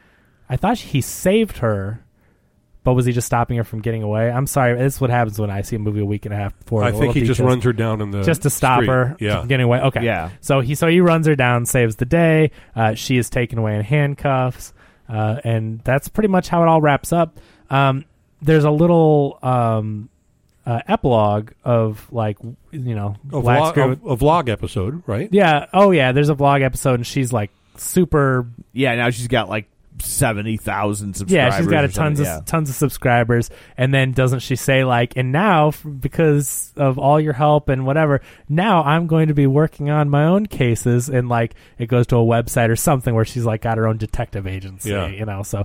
I thought he saved her. But was he just stopping her from getting away? I'm sorry. This is what happens when I see a movie a week and a half before. I think he just runs her down in the just to stop street. Her from getting away. Okay. Yeah. So he runs her down, saves the day. She is taken away in handcuffs, and that's pretty much how it all wraps up. There's a little epilogue of a vlog episode, right? Yeah. Oh yeah. There's a vlog episode, and she's like super. Yeah. Now she's got like 70,000 subscribers. Yeah, she's got tons of subscribers. And then doesn't she say like, and now because of all your help and whatever, now I'm going to be working on my own cases, and like it goes to a website or something where she's like got her own detective agency, you know. So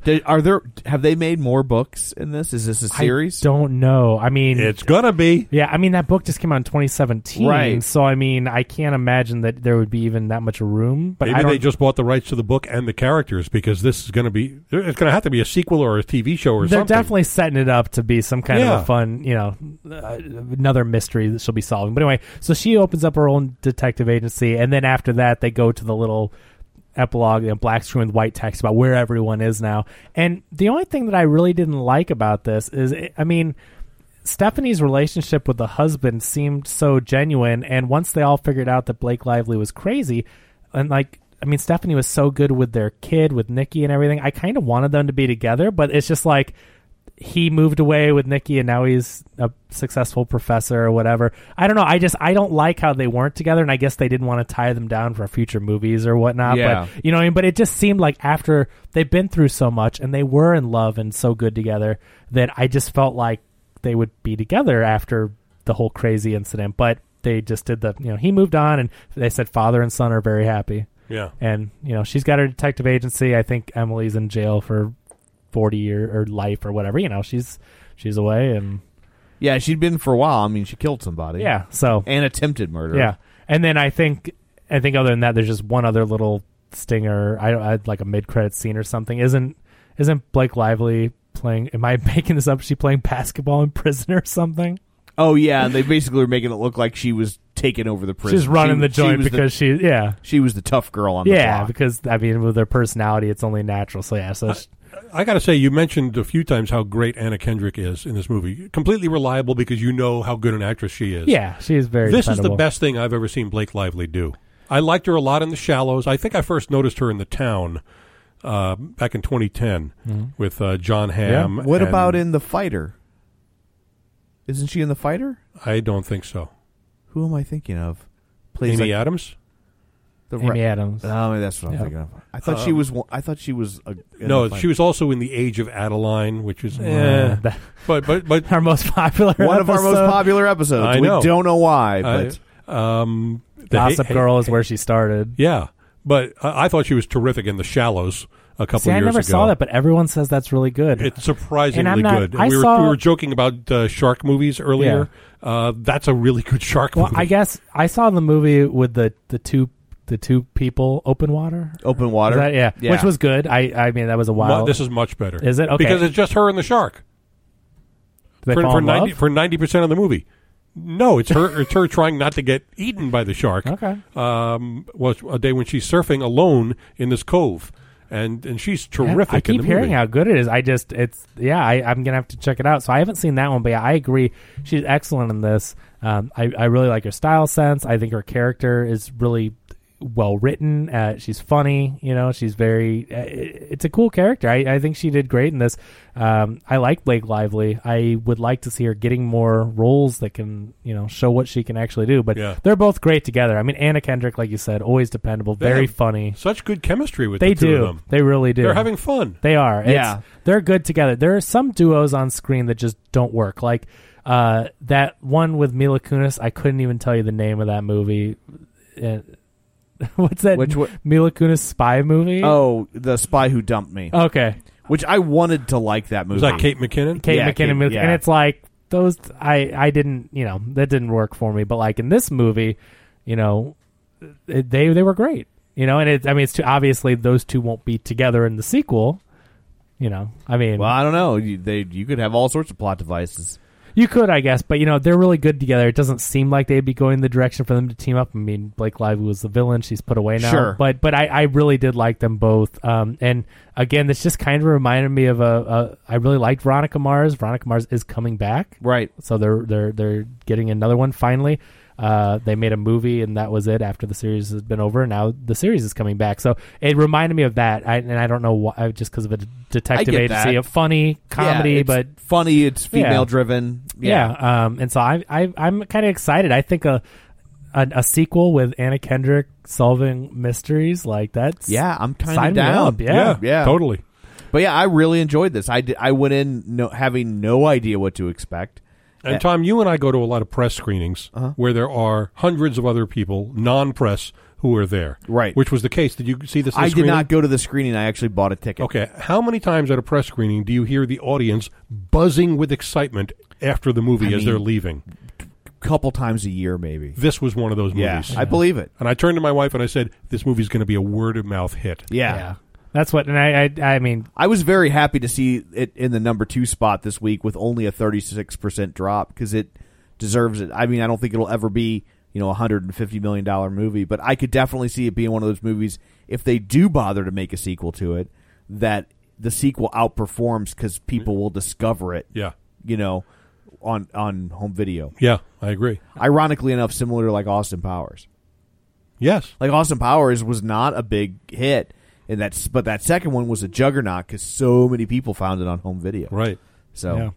have they made more books in this? Is this a series? I don't know. I mean, it's gonna be. Yeah, I mean that book just came out in 2017, right? So I mean, I can't imagine that there would be even that much room. But maybe they just bought the rights to the book and the characters, because this is it's going to have to be a sequel or a TV show or something. They're definitely setting it up to be some kind of a fun, you know, another mystery that she'll be solving. But anyway, so she opens up her own detective agency, and then after that, they go to the little epilogue and black screen with white text about where everyone is now. And the only thing that I really didn't like about this is, I mean, Stephanie's relationship with the husband seemed so genuine, and once they all figured out that Blake Lively was crazy, and like, I mean, Stephanie was so good with their kid, with Nikki and everything. I kind of wanted them to be together, but it's just like he moved away with Nikki and now he's a successful professor or whatever. I don't know. I don't like how they weren't together, and I guess they didn't want to tie them down for future movies or whatnot. Yeah. But, you know what I mean? But it just seemed like after they've been through so much and they were in love and so good together, that I just felt like they would be together after the whole crazy incident. But they just did he moved on, and they said father and son are very happy. Yeah. And, you know, she's got her detective agency. I think Emily's in jail for 40 years or life or whatever. You know, she's away, and yeah, she'd been for a while. I mean, she killed somebody. Yeah. So, and attempted murder. Yeah. And then I think other than that, there's just one other little stinger. I'd like a mid-credit scene or something. Isn't Blake Lively playing, am I making this up? Is she playing basketball in prison or something? Oh yeah, and they basically were making it look like she was taking over the prison. She's running the joint she was the tough girl on the block. Yeah, because I mean, with her personality, it's only natural. So yeah, so I got to say, you mentioned a few times how great Anna Kendrick is in this movie. Completely reliable, because you know how good an actress she is. Yeah, she is very. This dependable. Is the best thing I've ever seen Blake Lively do. I liked her a lot in The Shallows. I think I first noticed her in The Town back in 2010 with John Hamm. Yeah. What about in The Fighter? Isn't she in The Fighter? I don't think so. Who am I thinking of? Plays Amy Adams? Amy Adams. Oh, that's what I'm thinking of. I thought she was. I thought she was. No, she was also in The Age of Adeline, which is. But our most popular. One of our most popular episodes. I know. We don't know why, but Gossip Girl is where she started. Yeah, but I thought she was terrific in The Shallows. A couple years ago. I never saw that, but everyone says that's really good. It's surprisingly good. We were joking about shark movies earlier. Yeah. That's a really good shark movie. Well, I guess I saw the movie with the two people, Open Water. That, yeah, which was good. I mean, that was a while. This is much better. Is it? Okay. Because it's just her and the shark. Do they fall in love? 90% of the movie. No, it's her. It's her trying not to get eaten by the shark. Okay. Was a day when she's surfing alone in this cove. And she's terrific. I keep in the hearing movie. How good it is. I'm gonna have to check it out. So I haven't seen that one, but yeah, I agree. She's excellent in this. I really like her style sense. I think her character is really well written. She's funny. You know, she's very. It's a cool character. I think she did great in this. I like Blake Lively. I would like to see her getting more roles that can, you know, show what she can actually do. But they're both great together. I mean, Anna Kendrick, like you said, always dependable, very funny. Such good chemistry with the two of them. They really do. They're having fun. They are. Yeah, they're good together. There are some duos on screen that just don't work. Like that one with Mila Kunis. I couldn't even tell you the name of that movie. What's that? Mila Kunis spy movie? Oh, The Spy Who Dumped Me. Okay. Which I wanted to like that movie. Was that Kate McKinnon? Kate McKinnon. Movie. Yeah. And it's like, those, I didn't, you know, that didn't work for me. But like in this movie, you know, they were great. You know, and it's too, obviously those two won't be together in the sequel. You know, I mean. Well, I don't know. You could have all sorts of plot devices. You could, I guess, but, you know, they're really good together. It doesn't seem like they'd be going the direction for them to team up. I mean, Blake Lively was the villain. She's put away now. Sure. But I really did like them both. And, again, this just kind of reminded me of I really liked Veronica Mars. Veronica Mars is coming back. Right. So they're getting another one finally. They made a movie, and that was it after the series has been over. Now the series is coming back. So it reminded me of that. I don't know why, just because of a detective agency, a funny comedy. Yeah, it's female-driven. Yeah. And so I'm kind of excited. I think a sequel with Anna Kendrick solving mysteries like that. Yeah, I'm kind of down. Yeah, totally. But yeah, I really enjoyed this. I went in having no idea what to expect. And Tom, you and I go to a lot of press screenings where there are hundreds of other people, non-press, who are there. Right. Which was the case. Did you see this at the screening? I did not go to the screening. I actually bought a ticket. Okay. How many times at a press screening do you hear the audience buzzing with excitement after the movie as they're leaving? Couple times a year, maybe. This was one of those movies. Yeah, I believe it. And I turned to my wife and I said, this movie's going to be a word-of-mouth hit. Yeah. That's what, and I mean... I was very happy to see it in the number 2 spot this week with only a 36% drop, because it deserves it. I mean, I don't think it'll ever be, a $150 million movie, but I could definitely see it being one of those movies, if they do bother to make a sequel to it, that the sequel outperforms because people will discover it, on home video. Yeah, I agree. Ironically enough, similar to like Austin Powers. Yes. Like Austin Powers was not a big hit. And but that second one was a juggernaut because so many people found it on home video. Right. So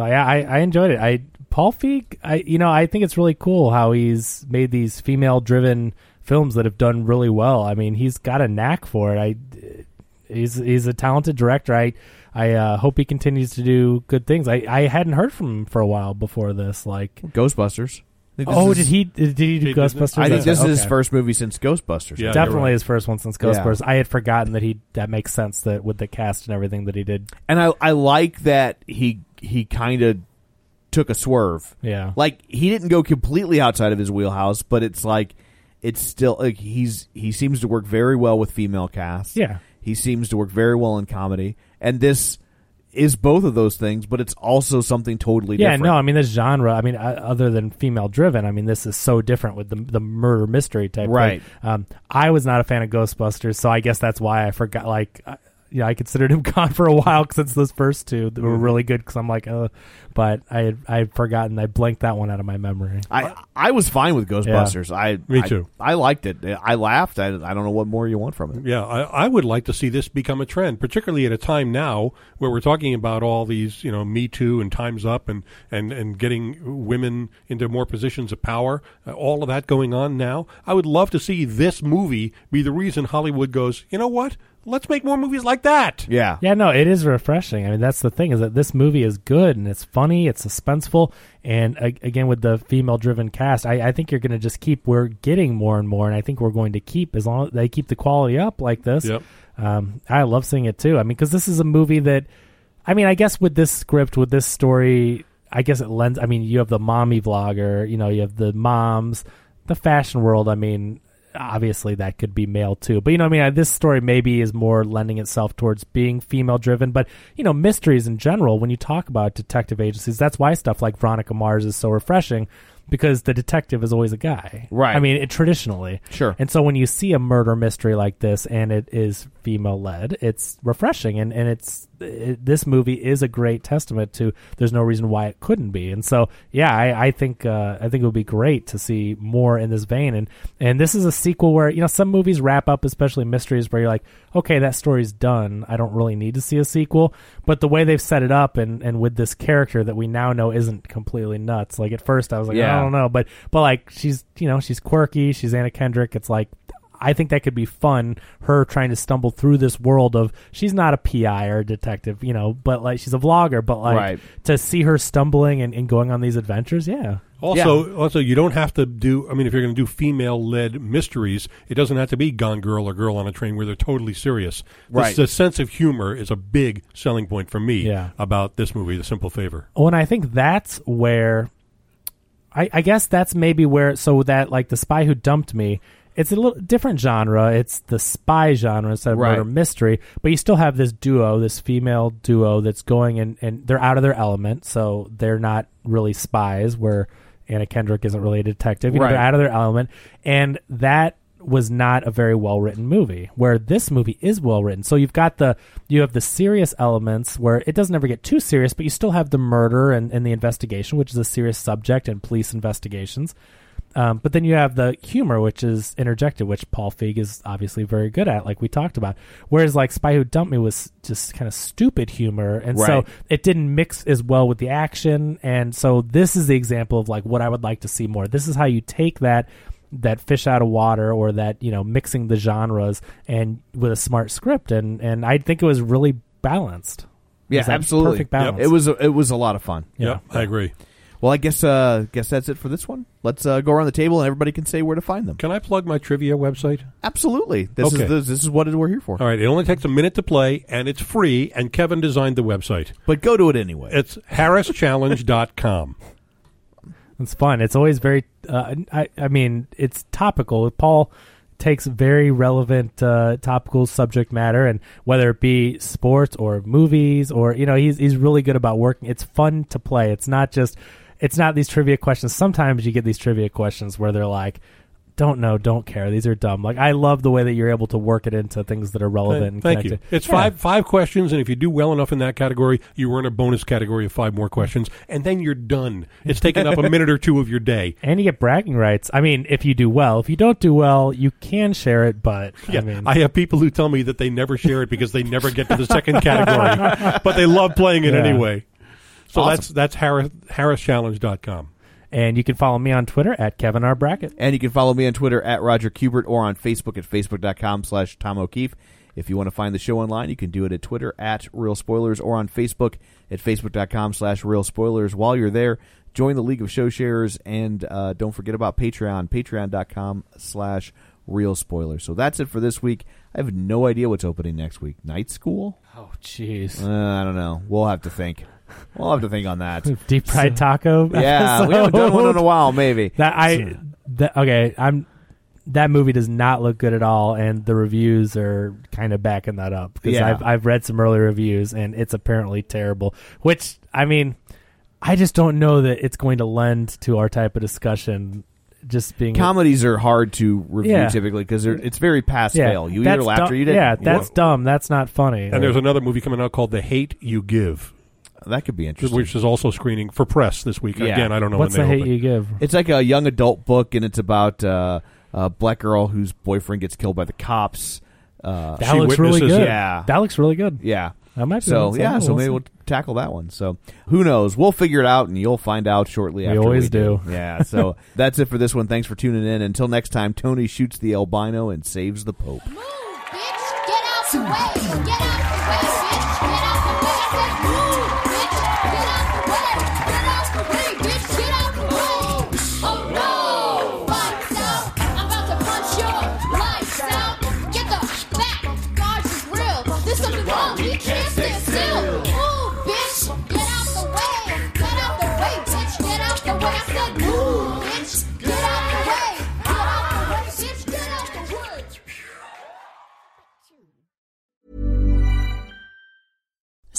I enjoyed it. Paul Feig, I think it's really cool how he's made these female-driven films that have done really well. I mean, he's got a knack for it. He's a talented director. I hope he continues to do good things. I hadn't heard from him for a while before this. Like Ghostbusters. Did he do Ghostbusters? I think this is his first movie since Ghostbusters. Yeah, definitely right. His first one since Ghostbusters. Yeah. I had forgotten that that makes sense that with the cast and everything that he did. And I like that he kind of took a swerve. Yeah. Like he didn't go completely outside of his wheelhouse, but it's like it's still like he seems to work very well with female casts. Yeah. He seems to work very well in comedy. And this is both of those things, but it's also something totally different. Yeah, no, I mean, this genre, I mean, other than female-driven, I mean, this is so different with the murder mystery type right. thing. I was not a fan of Ghostbusters, so I guess that's why I forgot, I considered him gone for a while since those first two that were really good, because I'm like, but I had forgotten, I blanked that one out of my memory. I was fine with Ghostbusters. Yeah. Me too. I liked it. I laughed. I don't know what more you want from it. Yeah, I would like to see this become a trend, particularly at a time now where we're talking about all these, Me Too and Time's Up and getting women into more positions of power, all of that going on now. I would love to see this movie be the reason Hollywood goes, you know what? Let's make more movies like that. Yeah. Yeah, no, it is refreshing. I mean, that's the thing is that this movie is good and it's funny, it's suspenseful, and again, with the female-driven cast, I think you're going to just keep, we're getting more and more, and I think we're going to keep, as long as they keep the quality up like this. Yep. I love seeing it, too. I mean, because this is a movie that, I mean, I guess with this script, with this story, I guess it lends, I mean, you have the mommy vlogger, you have the moms, the fashion world, I mean... Obviously, that could be male, too. But, this story maybe is more lending itself towards being female-driven. But, mysteries in general, when you talk about detective agencies, that's why stuff like Veronica Mars is so refreshing, because the detective is always a guy. Right. I mean, traditionally. Sure. And so when you see a murder mystery like this and it is female-led, it's refreshing. And this movie is a great testament to there's no reason why it couldn't be. And so, yeah, I think it would be great to see more in this vein. And this is a sequel where, some movies wrap up, especially mysteries, where you're like, okay, that story's done. I don't really need to see a sequel. But the way they've set it up and with this character that we now know isn't completely nuts. Like, at first I was like, I don't know. But like, she's, she's quirky. She's Anna Kendrick. It's like... I think that could be fun, her trying to stumble through this world of, she's not a PI or a detective, but like she's a vlogger, but like right. to see her stumbling and going on these adventures, yeah. Also, you don't have to do, I mean, if you're going to do female-led mysteries, it doesn't have to be Gone Girl or Girl on a Train where they're totally serious. Right. The sense of humor is a big selling point for me about this movie, The Simple Favor. Oh, and I think that's where, I guess that's maybe where, so that like The Spy Who Dumped Me, it's a little different genre. It's the spy genre instead of murder mystery, but you still have this duo, this female duo that's going and they're out of their element, so they're not really spies where Anna Kendrick isn't really a detective. They're out of their element, and that was not a very well-written movie, where this movie is well-written. So you've got you have the serious elements where it doesn't ever get too serious, but you still have the murder and the investigation, which is a serious subject, and police investigations. But then you have the humor, which is interjected, which Paul Feig is obviously very good at, like we talked about. Whereas like Spy Who Dumped Me was just kind of stupid humor. And so it didn't mix as well with the action. And so this is the example of like what I would like to see more. This is how you take that fish out of water, or that, mixing the genres, and with a smart script. And I think it was really balanced. Yeah, absolutely. Perfect balance. Yep. It was a lot of fun. Yeah, I agree. Well, I guess that's it for this one. Let's go around the table and everybody can say where to find them. Can I plug my trivia website? Absolutely. This is what we're here for. All right. It only takes a minute to play, and it's free, and Kevin designed the website. But go to it anyway. It's harrischallenge.com. It's fun. It's always very, I mean, it's topical. Paul takes very relevant topical subject matter, and whether it be sports or movies or, you know, he's really good about working. It's fun to play. It's not these trivia questions. Sometimes you get these trivia questions where they're like, don't know, don't care. These are dumb. Like, I love the way that you're able to work it into things that are relevant. Thank you. It's five questions, and if you do well enough in that category, you earn a bonus category of five more questions, and then you're done. It's taken up a minute or two of your day. And you get bragging rights. I mean, if you do well. If you don't do well, you can share it, but... Yeah, I have people who tell me that they never share it because they never get to the second category, but they love playing it anyway. So awesome. that's harrischallenge.com. And you can follow me on Twitter at Kevin R. Brackett. And you can follow me on Twitter at Roger Kubert or on Facebook at facebook.com/Tom O'Keefe. If you want to find the show online, you can do it at Twitter at Real Spoilers or on Facebook at facebook.com/Real Spoilers. While you're there, join the League of Show Sharers, and don't forget about Patreon, patreon.com/Real Spoilers. So that's it for this week. I have no idea what's opening next week. Night School? Oh, jeez. I don't know. We'll have to think. On that. Deep fried taco. Yeah, episode. We haven't done one in a while. Maybe that that movie does not look good at all, and the reviews are kind of backing that up because I've read some early reviews and it's apparently terrible. Which I mean, I just don't know that it's going to lend to our type of discussion. Just being comedies are hard to review typically because it's very pass fail. You either laughed or you didn't. Yeah, that's dumb. That's not funny. And there's another movie coming out called The Hate You Give. That could be interesting. Which is also screening for press this week. Yeah. Again, I don't know what's when they open. What's The Hate You Give? It's like a young adult book, and it's about a black girl whose boyfriend gets killed by the cops. That looks really good. Yeah. That looks really good. Yeah. That might be so maybe we'll tackle that one. So who knows? We'll figure it out, and you'll find out shortly after. We always do. Yeah, so that's it for this one. Thanks for tuning in. Until next time, Tony shoots the albino and saves the Pope. Move, bitch! Get out the way! Get out the way!